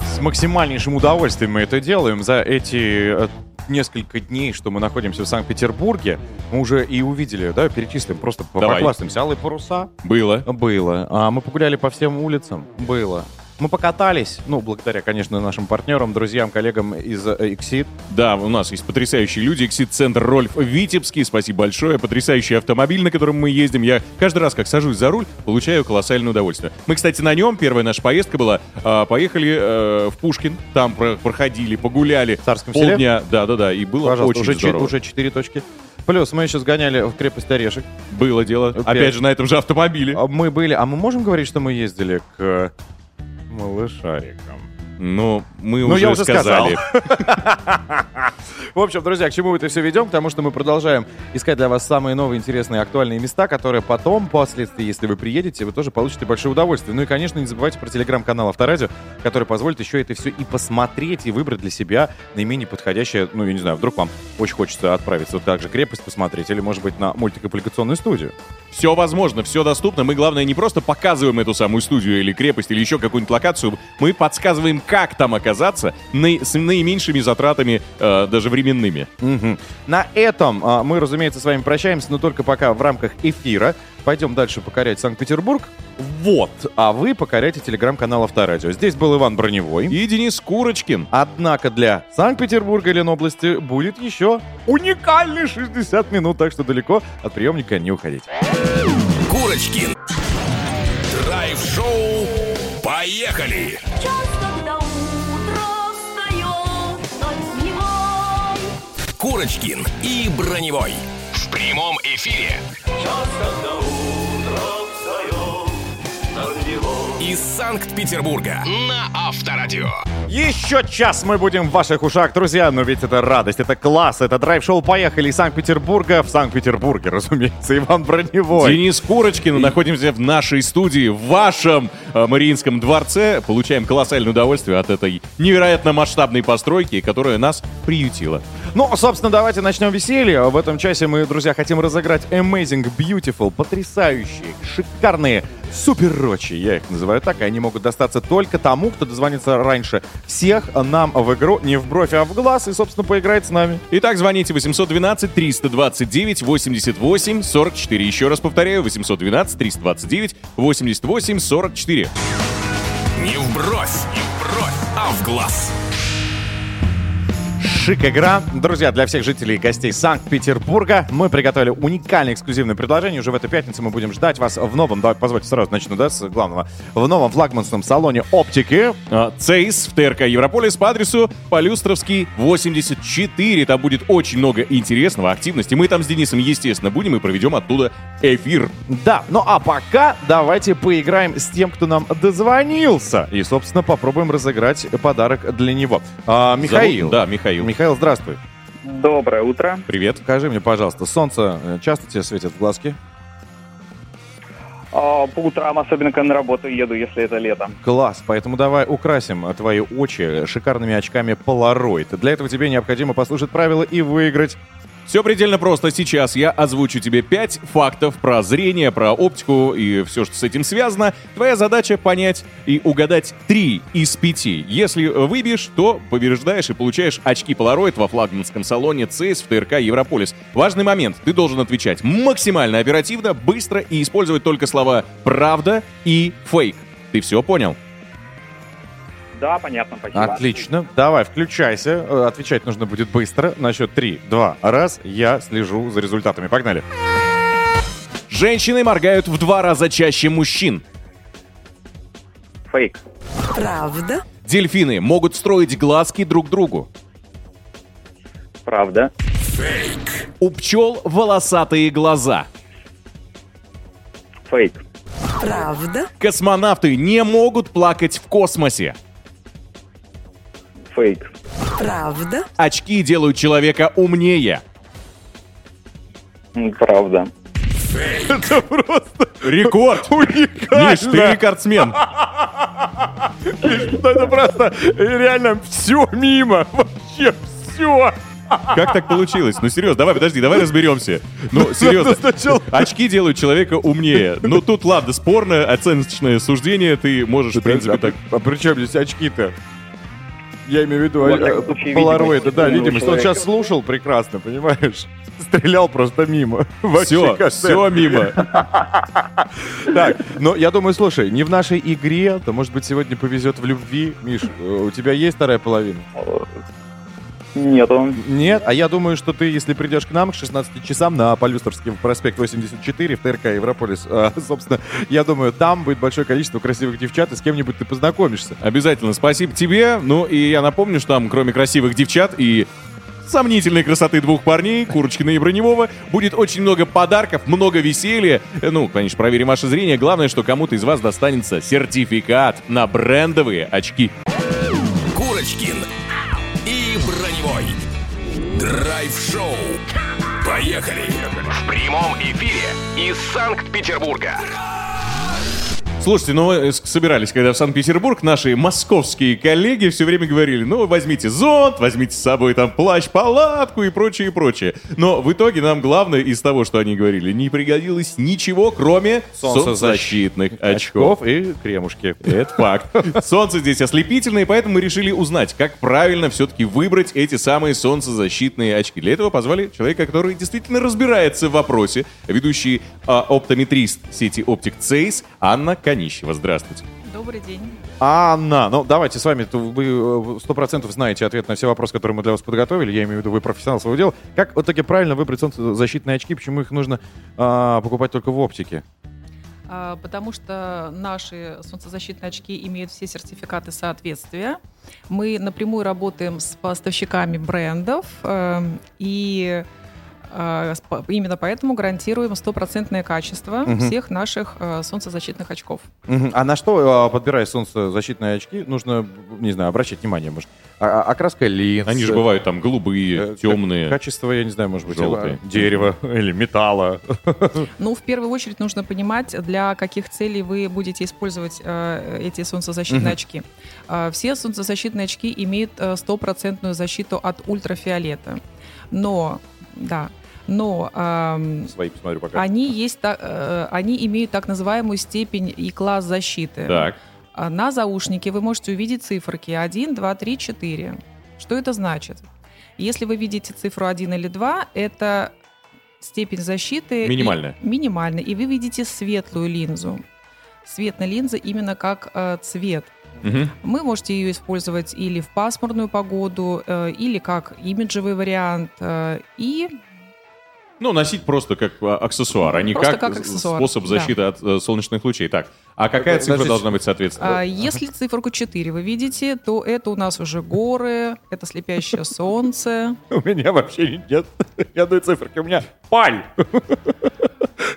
С максимальнейшим удовольствием мы это делаем за эти... несколько дней, что мы находимся в Санкт-Петербурге, мы уже и увидели, да, перечислим, просто поклассимся. Алые паруса. Было. Было. А мы погуляли по всем улицам. Было. Мы покатались, ну, благодаря, конечно, нашим партнерам, друзьям, коллегам из «Эксид». Да, у нас есть потрясающие люди. «Эксид-центр Рольф» в Витебске. Спасибо большое. Потрясающий автомобиль, на котором мы ездим. Я каждый раз, как сажусь за руль, получаю колоссальное удовольствие. Мы, кстати, на нем. Первая наша поездка была. Поехали в Пушкин. Там проходили, погуляли. В Царском селе? Полдня. Да-да-да. И было Пожалуйста, очень здорово. Уже четыре точки. Плюс мы еще сгоняли в крепость Орешек. Было дело. Опять, Опять же, на этом же автомобиле. Мы были. А мы можем говорить, что мы ездили к... малышариком. Ну, мы ну, уже, я уже сказали. В общем, друзья, к чему мы это все ведем? Потому что мы продолжаем искать для вас самые новые, интересные, актуальные места, которые потом, впоследствии, если вы приедете, вы тоже получите большое удовольствие. Ну и, конечно, не забывайте про телеграм-канал Авторадио, который позволит еще это все и посмотреть, и выбрать для себя наименее подходящее, ну, я не знаю, вдруг вам очень хочется отправиться вот так же крепость посмотреть, или, может быть, на мультипликационную студию. Все возможно, все доступно. Мы, главное, не просто показываем эту самую студию или крепость, или еще какую-нибудь локацию, мы подсказываем, как там оказаться с наименьшими затратами, э, даже временными. Угу. На этом э, мы, разумеется, с вами прощаемся, но только пока в рамках эфира. Пойдем дальше покорять Санкт-Петербург. Вот. А вы покоряйте телеграм-канал Авторадио. Здесь был Иван Броневой. И Денис Курочкин. Однако для Санкт-Петербурга и Ленобласти будет еще уникальный шестьдесят минут. Так что далеко от приемника не уходите. Курочкин. Драйв-шоу. Поехали! Курочкин и Броневой. В прямом эфире. Из Санкт-Петербурга на Авторадио. Еще час мы будем в ваших ушах, друзья. Но ведь это радость, это класс, это драйв-шоу. Поехали из Санкт-Петербурга в Санкт-Петербурге, разумеется, Иван Броневой. Денис Курочкин. И... находимся в нашей студии, в вашем э, Мариинском дворце. Получаем колоссальное удовольствие от этой невероятно масштабной постройки, которая нас приютила. Ну, собственно, давайте начнем веселье. В этом часе мы, друзья, хотим разыграть Amazing Beautiful. Потрясающие, шикарные суперрочи, я их называю так, и они могут достаться только тому, кто дозвонится раньше всех нам в игру не в бровь, а в глаз, и, собственно, поиграет с нами. Итак, звоните восемь один два три два девять восемь восемь сорок четыре. Еще раз повторяю, восемь один два три два девять восемь восемь сорок четыре. Не в бровь, не в бровь, а в глаз. Шик игра. Друзья, для всех жителей и гостей Санкт-Петербурга мы приготовили уникальное эксклюзивное предложение. Уже в эту пятницу мы будем ждать вас в новом, давайте, позвольте, сразу начну, да, с главного. В новом флагманском салоне оптики «Цейс» в ТРК «Европолис» по адресу Полюстровский, восемьдесят четыре. Там будет очень много интересного, активности. Мы там с Денисом, естественно, будем и проведем оттуда эфир. Да, ну а пока давайте поиграем с тем, кто нам дозвонился. И, собственно, попробуем разыграть подарок для него. А, Михаил. Зовут? Да, Михаил. Михаил, здравствуй. Доброе утро. Привет. Скажи мне, пожалуйста, солнце часто тебе светит в глазки? По утрам, особенно когда на работу еду, если это летом. Класс, поэтому давай украсим твои очи шикарными очками Polaroid. Для этого тебе необходимо послушать правила и выиграть. Все предельно просто. Сейчас я озвучу тебе пять фактов про зрение, про оптику и все, что с этим связано. Твоя задача — понять и угадать три из пяти. Если выбьешь, то побеждаешь и получаешь очки Polaroid во флагманском салоне «Цейс» в ТРК «Европолис». Важный момент. Ты должен отвечать максимально оперативно, быстро и использовать только слова «правда» и «фейк». Ты все понял? Да, понятно, спасибо. Отлично. Давай, включайся. Отвечать нужно будет быстро. На счет три, два, раз. Я слежу за результатами. Погнали. Женщины моргают в два раза чаще мужчин. Фейк. Правда. Дельфины могут строить глазки друг другу. Правда. Фейк. У пчел волосатые глаза. Фейк. Правда. Космонавты не могут плакать в космосе. Фейк. Правда. Очки делают человека умнее. Правда. Фейк. Это просто... рекорд. Уникально. Миш, ты рекордсмен. Это просто реально все мимо. Вообще все. Как так получилось? Ну, серьезно, давай, подожди, давай разберемся. Ну, серьезно, очки делают человека умнее. Ну, тут, ладно, спорное, оценочное суждение, ты можешь, в принципе, так... А при чем здесь очки-то? Я имею в виду полароиды, да, видимость. Он сейчас слушал прекрасно, понимаешь? Стрелял просто мимо. Все, все мимо. Так, но я думаю, слушай, не в нашей игре, то, может быть, сегодня повезет в любви. Миш, у тебя есть вторая половина? Нет. Нет? А я думаю, что ты, если придешь к нам к шестнадцати часам на Палюстровский проспект восемьдесят четыре в ТРК Европолис, э, собственно, я думаю, там будет большое количество красивых девчат, и с кем-нибудь ты познакомишься. Обязательно. Спасибо тебе. Ну, и я напомню, что там, кроме красивых девчат и сомнительной красоты двух парней, Курочкина и Броневого, будет очень много подарков, много веселья. Ну, конечно, проверим ваше зрение. Главное, что кому-то из вас достанется сертификат на брендовые очки. Курочкин и Броневой. Драйв-шоу. Поехали! В прямом эфире из Санкт-Петербурга. Слушайте, ну, собирались, когда в Санкт-Петербург, наши московские коллеги все время говорили, ну, возьмите зонт, возьмите с собой там плащ-палатку и прочее, и прочее. Но в итоге нам главное из того, что они говорили, не пригодилось ничего, кроме солнцезащитных очков, очков и кремушки. Это факт. Солнце здесь ослепительное, поэтому мы решили узнать, как правильно все-таки выбрать эти самые солнцезащитные очки. Для этого позвали человека, который действительно разбирается в вопросе, ведущий а, оптометрист сети Оптик Цейс Анна Калина. Нищего. Здравствуйте. Добрый день. Анна, ну давайте с вами, вы сто процентов знаете ответ на все вопросы, которые мы для вас подготовили, я имею в виду, вы профессионал своего дела. Как вот-таки правильно выбрать солнцезащитные очки, почему их нужно а, покупать только в оптике? А, потому что наши солнцезащитные очки имеют все сертификаты соответствия. Мы напрямую работаем с поставщиками брендов а, и... Именно поэтому гарантируем стопроцентное качество угу. всех наших э, солнцезащитных очков. Угу. А на что, подбирая солнцезащитные очки, нужно, не знаю, обращать внимание, может, а- окраска линз. Они же бывают там голубые, темные. Качество, я не знаю, может быть, желтое. Дерево или металла. Ну, в первую очередь нужно понимать, для каких целей вы будете использовать э, эти солнцезащитные угу. очки. Э, все солнцезащитные очки имеют стопроцентную защиту от ультрафиолета. Но, да... Но эм, свои посмотрю пока. Они, есть, та, э, они имеют так называемую степень и класс защиты. Так. На заушнике вы можете увидеть циферки один, два, три, четыре. Что это значит? Если вы видите цифру один или два, это степень защиты минимальная. И, минимальная, и вы видите светлую линзу. Светная линза именно как э, цвет. Угу. Вы можете ее использовать или в пасмурную погоду, э, или как имиджевый вариант, э, и... Ну, носить просто как аксессуар, а не как, как аксессуар. Способ защиты да. от э, солнечных лучей. Так, а какая цифра Значит, должна быть соответственно? А, если циферку четыре вы видите, то это у нас уже горы, это слепящее солнце. У меня вообще нет ни одной циферки, у меня паль!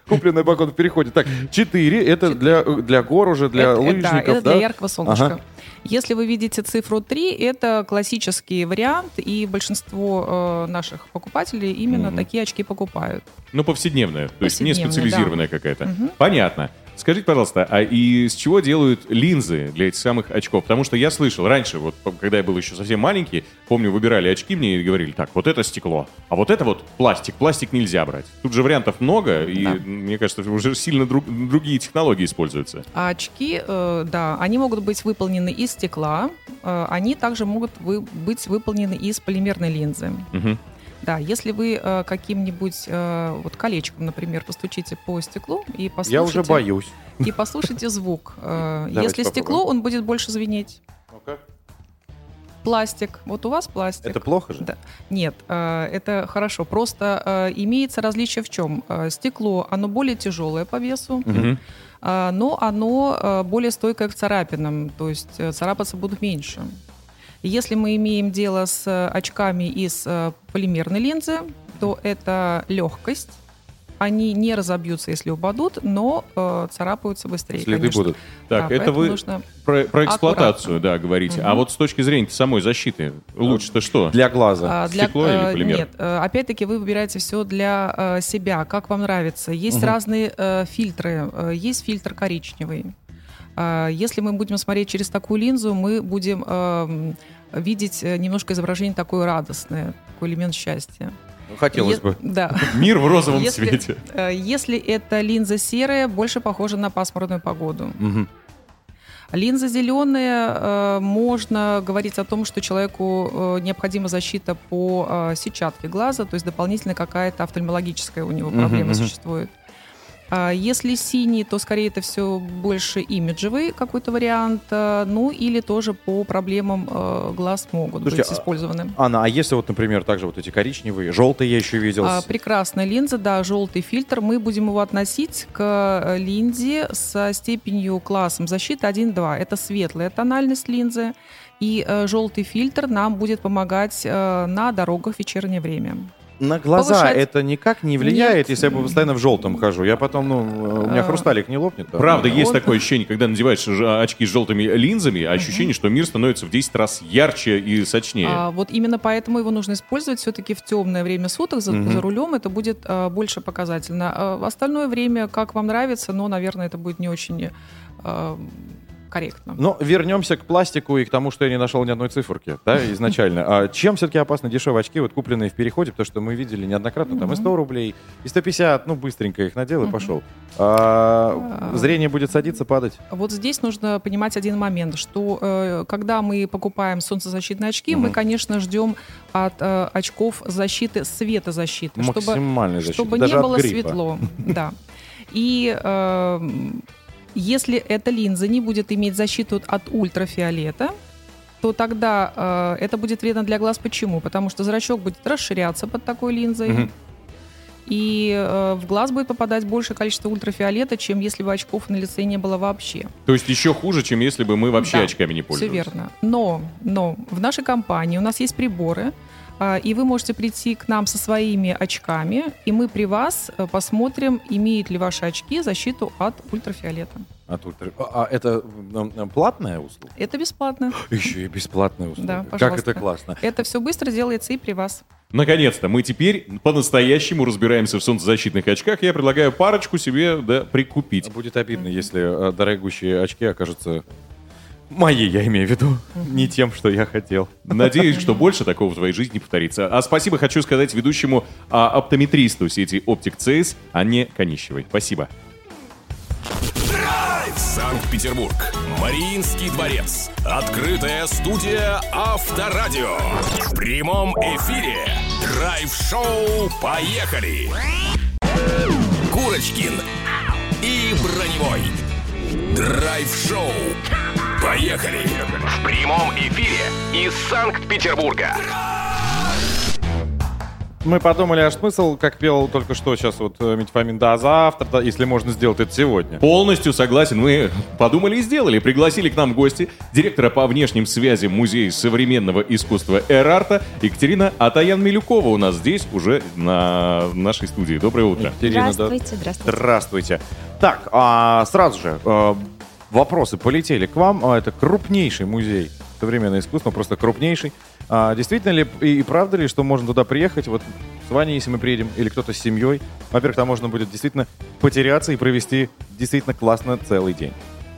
Купленный бакон в переходе. Так, четыре, это для гор уже, для лыжников, да? Это для яркого солнышка. Если вы видите цифру три, это классический вариант, и большинство э, наших покупателей именно mm-hmm. такие очки покупают. Ну, повседневная, то есть не специализированная да. какая-то. Mm-hmm. Понятно. Скажите, пожалуйста, а из чего делают линзы для этих самых очков? Потому что я слышал раньше, вот когда я был еще совсем маленький, помню, выбирали очки мне и говорили, так, вот это стекло, а вот это вот пластик, пластик нельзя брать. Тут же вариантов много, и да. мне кажется, уже сильно друг, другие технологии используются. А очки, э, да, они могут быть выполнены из стекла, э, они также могут вы, быть выполнены из полимерной линзы. Угу. Да, если вы э, каким-нибудь э, вот колечком, например, постучите по стеклу и послушайте... Я уже боюсь. И послушайте звук. Э, если попробуем. Стекло, он будет больше звенеть. Okay. Пластик. Вот у вас пластик. Это плохо же? Да. Нет, э, это хорошо. Просто э, имеется различие в чем? Э, стекло, оно более тяжелое по весу, mm-hmm. э, но оно э, более стойкое к царапинам, то есть э, царапаться будут меньше. Если мы имеем дело с очками из полимерной линзы, то это легкость. Они не разобьются, если упадут, но э, царапаются быстрее. Следы конечно. Будут. Так, да, это вы про, про эксплуатацию да, говорите. Угу. А вот с точки зрения самой защиты, лучше-то что? Для глаза. А, для, Стекло а, или полимер? Нет, опять-таки вы выбираете все для а, себя, как вам нравится. Есть угу. разные а, фильтры. Есть фильтр коричневый. Если мы будем смотреть через такую линзу, мы будем э, видеть немножко изображение такое радостное, такой элемент счастья. Хотелось е- бы. Да. Мир в розовом если, цвете. Э, если эта линза серая, больше похожа на пасмурную погоду. Угу. Линзы зеленые, можно говорить о том, что человеку необходима защита по сетчатке глаза, то есть дополнительно какая-то офтальмологическая у него проблема uh-huh, uh-huh. существует. Если синий, то скорее это все больше имиджевый какой-то вариант, ну или тоже по проблемам э, глаз могут Слушайте, быть использованы. Анна, а если вот, например, также вот эти коричневые, желтые я еще видел? А, прекрасная линза, да, желтый фильтр. Мы будем его относить к линзе со степенью классом защиты один-два. Это светлая тональность линзы, и э, желтый фильтр нам будет помогать э, на дорогах в вечернее время. На глаза повышать. Это никак не влияет, Нет. если я постоянно в желтом хожу. Я потом, ну, у меня хрусталик не лопнет. Да? Правда, есть такое ощущение, когда надеваешь очки с желтыми линзами, ощущение, что мир становится в десять раз ярче и сочнее. А, вот именно поэтому его нужно использовать все-таки в темное время суток, за, за рулем это будет а, больше показательно. А, остальное время, как вам нравится, но, наверное, это будет не очень... А, корректно. Но вернемся к пластику и к тому, что я не нашел ни одной циферки, да, изначально. А чем все-таки опасны дешевые очки, вот купленные в переходе, потому что мы видели неоднократно, там, и сто рублей, и сто пятьдесят, ну, быстренько их надел и пошел. А, зрение будет садиться, падать? Вот здесь нужно понимать один момент, что когда мы покупаем солнцезащитные очки, мы, конечно, ждем от очков защиты, светозащиты. Максимальной защиты, чтобы не было светло. Да. И... Если эта линза не будет иметь защиту от ультрафиолета, то тогда э, это будет вредно для глаз. Почему? Потому что зрачок будет расширяться под такой линзой, mm-hmm. и э, в глаз будет попадать большее количество ультрафиолета, чем если бы очков на лице не было вообще. То есть еще хуже, чем если бы мы вообще да, очками не пользовались. Все верно. Но, но в нашей компании у нас есть приборы, э, и вы можете прийти к нам со своими очками, и мы при вас посмотрим, имеют ли ваши очки защиту от ультрафиолета. От ультра... А это платная услуга? Это бесплатно. Еще и бесплатная услуга. Да, пожалуйста. Как это классно. Это все быстро делается и при вас. Наконец-то мы теперь по-настоящему разбираемся в солнцезащитных очках. Я предлагаю парочку себе да, прикупить. Будет обидно, mm-hmm. если дорогущие очки окажутся... Мои, я имею в виду. Не тем, что я хотел. Надеюсь, что больше такого в твоей жизни не повторится. А спасибо хочу сказать ведущему а, оптометристу сети Оптик Цейс Анне Конищевой. Спасибо. Санкт-Петербург. Мариинский дворец. Открытая студия Авторадио. В прямом эфире. Драйв-шоу «Поехали!» Курочкин и Броневой. Драйв-шоу «Поехали!» В прямом эфире из Санкт-Петербурга. Мы подумали, а смысл, как пел только что сейчас вот Митя Фомин, да, завтра, да, если можно сделать это сегодня. Полностью согласен. Мы подумали и сделали. Пригласили к нам в гости директора по внешним связям Музея современного искусства эр-арта Екатерина Атаян-Милюкова у нас здесь уже на нашей студии. Доброе утро. Екатерина, здравствуйте, да. здравствуйте. Здравствуйте. Так, а сразу же а, вопросы полетели к вам. А, это крупнейший музей современного искусства, просто крупнейший. А, действительно ли и, и правда ли, что можно туда приехать, вот с Ваней, если мы приедем, или кто-то с семьей, во-первых, там можно будет действительно потеряться и провести действительно классно целый день.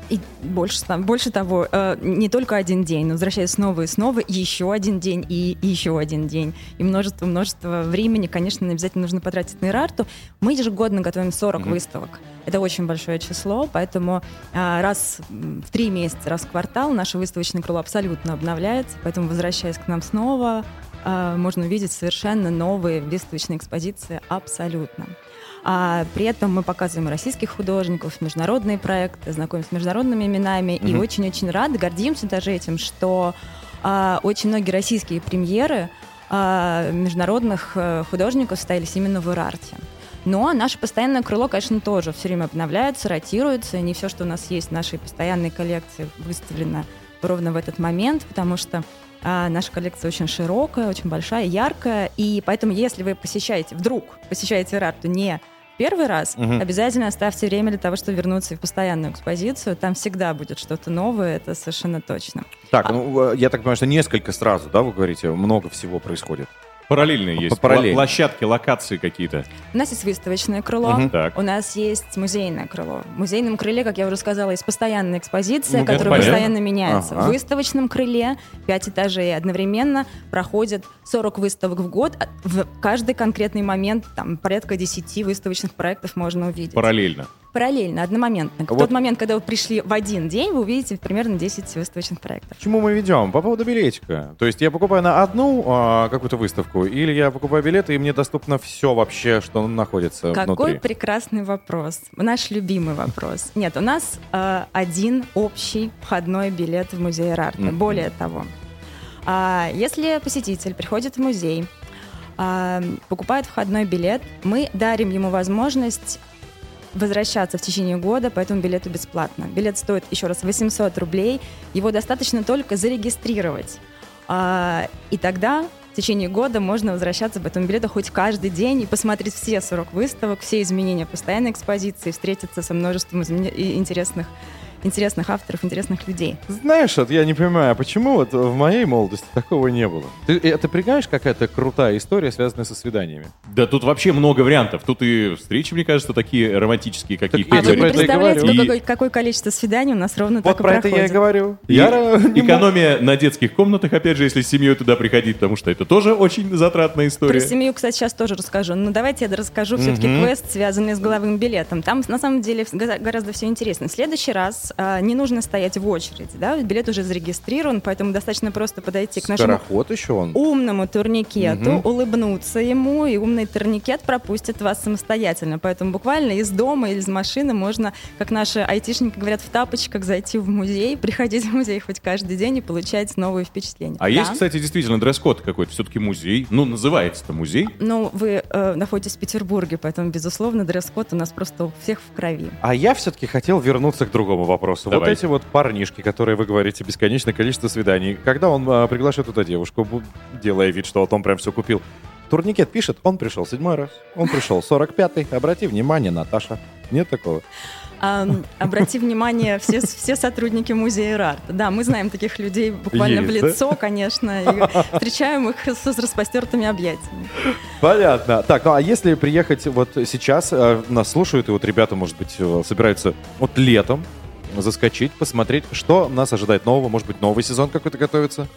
И больше, больше того, э, не только один день, но возвращаясь снова и снова, еще один день и, и еще один день. И множество-множество времени, конечно, обязательно нужно потратить на эр-арту. Мы ежегодно готовим сорок mm-hmm. выставок. Это очень большое число, поэтому э, раз в три месяца, раз в квартал наше выставочное крыло абсолютно обновляется, поэтому, возвращаясь к нам снова, э, можно увидеть совершенно новые выставочные экспозиции абсолютно. А при этом мы показываем российских художников, международные проекты, знакомимся с международными именами mm-hmm. и очень-очень рады, гордимся даже этим, что а, очень многие российские премьеры а, международных а, художников состоялись именно в эр-арте. Но наше постоянное крыло, конечно, тоже все время обновляется, ротируется, не все, что у нас есть в нашей постоянной коллекции, выставлено ровно в этот момент, потому что А наша коллекция очень широкая, очень большая, яркая, и поэтому, если вы посещаете, вдруг посещаете эр-арту не первый раз, угу. обязательно оставьте время для того, чтобы вернуться в постоянную экспозицию. Там всегда будет что-то новое, это совершенно точно. Так, а... ну, я так понимаю, что несколько сразу, да, вы говорите, много всего происходит. Параллельные есть Параллельно. площадки, локации какие-то. У нас есть выставочное крыло, угу. у нас есть музейное крыло. В музейном крыле, как я уже сказала, есть постоянная экспозиция, ну, которая постоянно меняется. Ага. В выставочном крыле пять этажей одновременно проходят сорок выставок в год. В каждый конкретный момент там порядка десяти выставочных проектов можно увидеть. Параллельно. параллельно, одномоментно. Вот. В тот момент, когда вы пришли в один день, вы увидите примерно десять выставочных проектов. К чему мы ведем? По поводу билетика. То есть я покупаю на одну а, какую-то выставку, или я покупаю билеты, и мне доступно все вообще, что находится Какой внутри? Какой прекрасный вопрос. Наш любимый вопрос. Нет, у нас а, один общий входной билет в музей Эрарта. Mm-hmm. Более того, а, если посетитель приходит в музей, а, покупает входной билет, мы дарим ему возможность возвращаться в течение года по этому билету бесплатно. Билет стоит, еще раз, восемьсот рублей. Его достаточно только зарегистрировать. А, и тогда в течение года можно возвращаться по этому билету хоть каждый день и посмотреть все сорок выставок, все изменения постоянной экспозиции, встретиться со множеством изме- интересных, интересных авторов, интересных людей. Знаешь, вот я не понимаю, почему вот в моей молодости такого не было? Ты, ты прикидаешь, какая-то крутая история, связанная со свиданиями? Да тут вообще много вариантов. Тут и встречи, мне кажется, такие романтические, какие так, переговоры. А вы не представляете, и... какое, какое количество свиданий у нас ровно вот так и проходит. Вот про это я и говорю. И я экономия могу... на детских комнатах, опять же, если с семьей туда приходить, потому что это тоже очень затратная история. Про семью, кстати, сейчас тоже расскажу. Но давайте я расскажу mm-hmm. все-таки квест, связанный с головым билетом. Там, на самом деле, гораздо все интересно. В следующий раз не нужно стоять в очереди, да? Билет уже зарегистрирован, поэтому достаточно просто подойти к нашему умному турникету, угу. улыбнуться ему, и умный турникет пропустит вас самостоятельно. Поэтому буквально из дома или из машины можно, как наши айтишники говорят, в тапочках зайти в музей, приходить в музей хоть каждый день и получать новые впечатления. А да? есть, кстати, действительно дресс-код какой-то? Все-таки музей. Ну, называется-то музей. Ну, вы э, находитесь в Петербурге, поэтому, безусловно, дресс-код у нас просто у всех в крови. А я все-таки хотел вернуться к другому вопросу. Давай. Вот эти вот парнишки, которые вы говорите, бесконечное количество свиданий. Когда он а, приглашает туда девушку, делая вид, что вот он прям все купил. Турникет пишет, он пришел седьмой раз, он пришел сорок пятый. Обрати внимание, Наташа. Нет такого? А, обрати внимание, все, все сотрудники музея Эрарта. Да, мы знаем таких людей буквально есть, в лицо, да? конечно, и встречаем их с распостертыми объятиями. Понятно. Так, ну а если приехать вот сейчас, нас слушают, и вот ребята, может быть, собираются вот летом, заскочить, посмотреть, что нас ожидает нового, может быть, новый сезон какой-то готовится?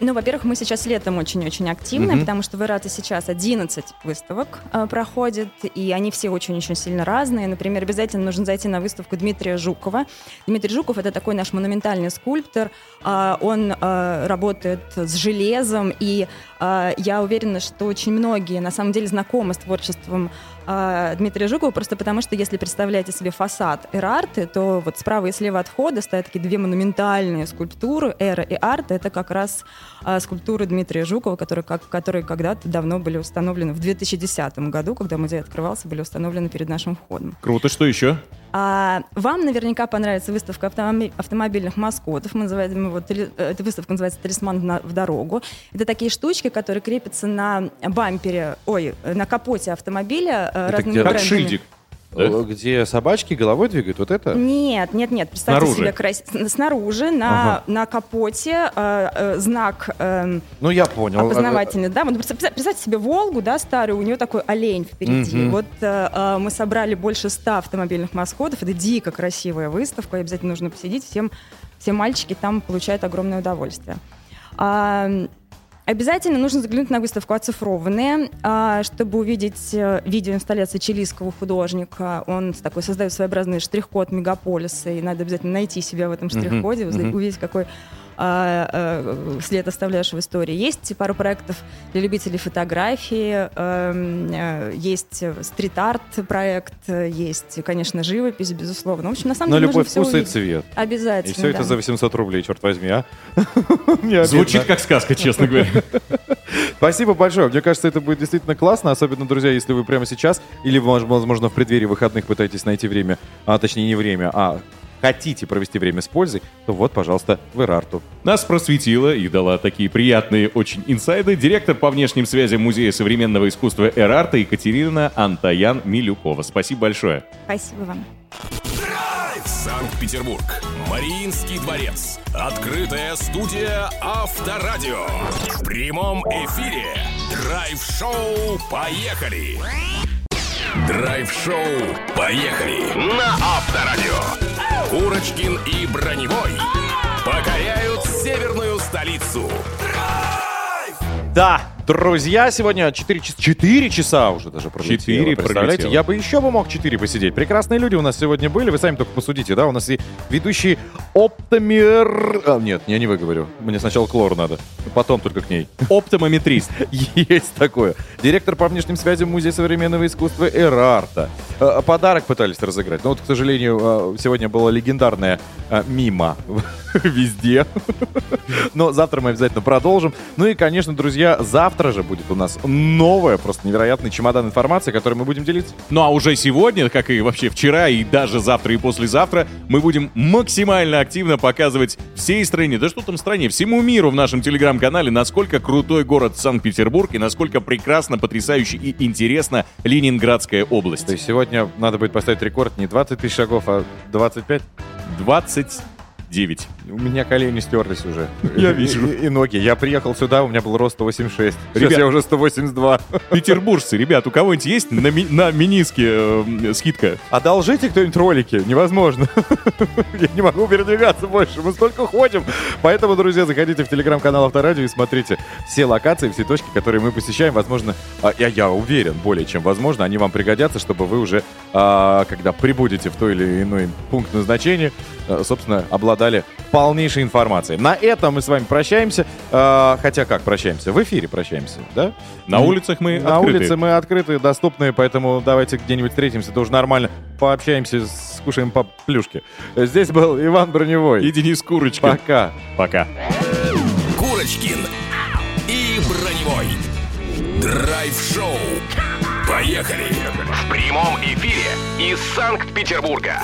Ну, во-первых, мы сейчас летом очень-очень активны, mm-hmm. потому что в Эрарте сейчас одиннадцать выставок э, проходит, и они все очень-очень сильно разные. Например, обязательно нужно зайти на выставку Дмитрия Жукова. Дмитрий Жуков — это такой наш монументальный скульптор. Э, он э, работает с железом, и э, я уверена, что очень многие, на самом деле, знакомы с творчеством Дмитрия Жукова, просто потому что, если представляете себе фасад Эрарты, то вот справа и слева от входа стоят такие две монументальные скульптуры, Эра и Арт. Это как раз а, скульптуры Дмитрия Жукова, которые, как, которые когда-то давно были установлены в две тысячи десятом году, когда музей открывался, были установлены перед нашим входом. Круто, что еще? А, вам наверняка понравится выставка автомоб... автомобильных маскотов. Мы называем его... Эта выставка называется «Талисман на... в дорогу». Это такие штучки, которые крепятся на бампере, ой, на капоте автомобиля. Это где, как шильдик, да? Где собачки головой двигают, вот это? Нет, нет, нет, представьте снаружи. себе крас... Снаружи, на, ага. на капоте э, э, знак э, ну, я понял. опознавательный, а... да? Вот, представьте себе Волгу, да, старую, у нее такой олень впереди. Mm-hmm. Вот э, мы собрали больше ста автомобильных маскотов, это дико красивая выставка, обязательно нужно посидеть, всем, все мальчики там получают огромное удовольствие. А, Обязательно нужно заглянуть на выставку «Оцифрованные», чтобы увидеть видеоинсталляции чилийского художника. Он такой создает своеобразный штрих-код мегаполиса, и надо обязательно найти себя в этом штрих-коде, mm-hmm. увидеть, какой след оставляешь в истории. Есть пару проектов для любителей фотографии, есть стрит-арт проект, есть, конечно, живопись, безусловно. В общем, на самом деле, нужно все увидеть. На любой вкус и цвет. Обязательно. И все это за восемьсот рублей, черт возьми, а? Звучит как сказка, честно говоря. Спасибо большое. Мне кажется, это будет действительно классно, особенно, друзья, если вы прямо сейчас или, возможно, в преддверии выходных пытаетесь найти время, а точнее не время, а хотите провести время с пользой, то вот, пожалуйста, в Эрарту. Нас просветила и дала такие приятные очень инсайды директор по внешним связям Музея современного искусства Эрарта Екатерина Антоян-Милюкова. Спасибо большое. Спасибо вам. Санкт-Петербург. Мариинский дворец. Открытая студия Авторадио. В прямом эфире. Драйв-шоу «Поехали». Драйв-шоу «Поехали» на Авторадио. Курочкин и Броневой покоряют северную столицу. Драйв! Да, Друзья, сегодня четыре часа, четыре часа уже даже пролетело. четыре Представляете, пролетело. Я бы еще бы мог четыре посидеть. Прекрасные люди у нас сегодня были. Вы сами только посудите, да? У нас и ведущий оптомер... А, нет, я не выговорю. Мне сначала к Лору надо. Потом только к ней. Оптомометрист. Есть такое. Директор по внешним связям Музея современного искусства Эрарта. Подарок пытались разыграть. Но вот, к сожалению, сегодня была легендарная мимо везде. Но завтра мы обязательно продолжим. Ну и, конечно, друзья, завтра же будет у нас новая, просто невероятный чемодан информации, которой мы будем делиться. Ну а уже сегодня, как и вообще вчера, и даже завтра, и послезавтра, мы будем максимально активно показывать всей стране, да что там стране, всему миру в нашем телеграм-канале, насколько крутой город Санкт-Петербург и насколько прекрасно, потрясающе и интересно Ленинградская область. То есть сегодня надо будет поставить рекорд не двадцать тысяч шагов, а двадцать пять? двадцать девять. У меня колени стерлись уже. Я вижу. И, и, и ноги. Я приехал сюда, у меня был рост сто восемьдесят шесть. Ребят, сейчас я уже сто восемьдесят два. Петербуржцы, ребят, у кого-нибудь есть на, ми- на миниске э, скидка? Одолжите кто-нибудь ролики. Невозможно. Я не могу передвигаться больше. Мы столько ходим. Поэтому, друзья, заходите в телеграм-канал Авторадио и смотрите все локации, все точки, которые мы посещаем. Возможно, я, я уверен, более чем возможно, они вам пригодятся, чтобы вы уже, а, когда прибудете в той или иной пункт назначения, а, собственно, обладали полнейшей информации. На этом мы с вами прощаемся. Э, хотя как прощаемся? В эфире прощаемся, да? На улицах мы открыты. На улице мы открыты, доступны, поэтому давайте где-нибудь встретимся, тоже нормально. Пообщаемся, скушаем по плюшке. Здесь был Иван Броневой. И Денис Курочкин. Пока. Пока. Курочкин и Броневой. Драйв-шоу. Поехали. В прямом эфире из Санкт-Петербурга.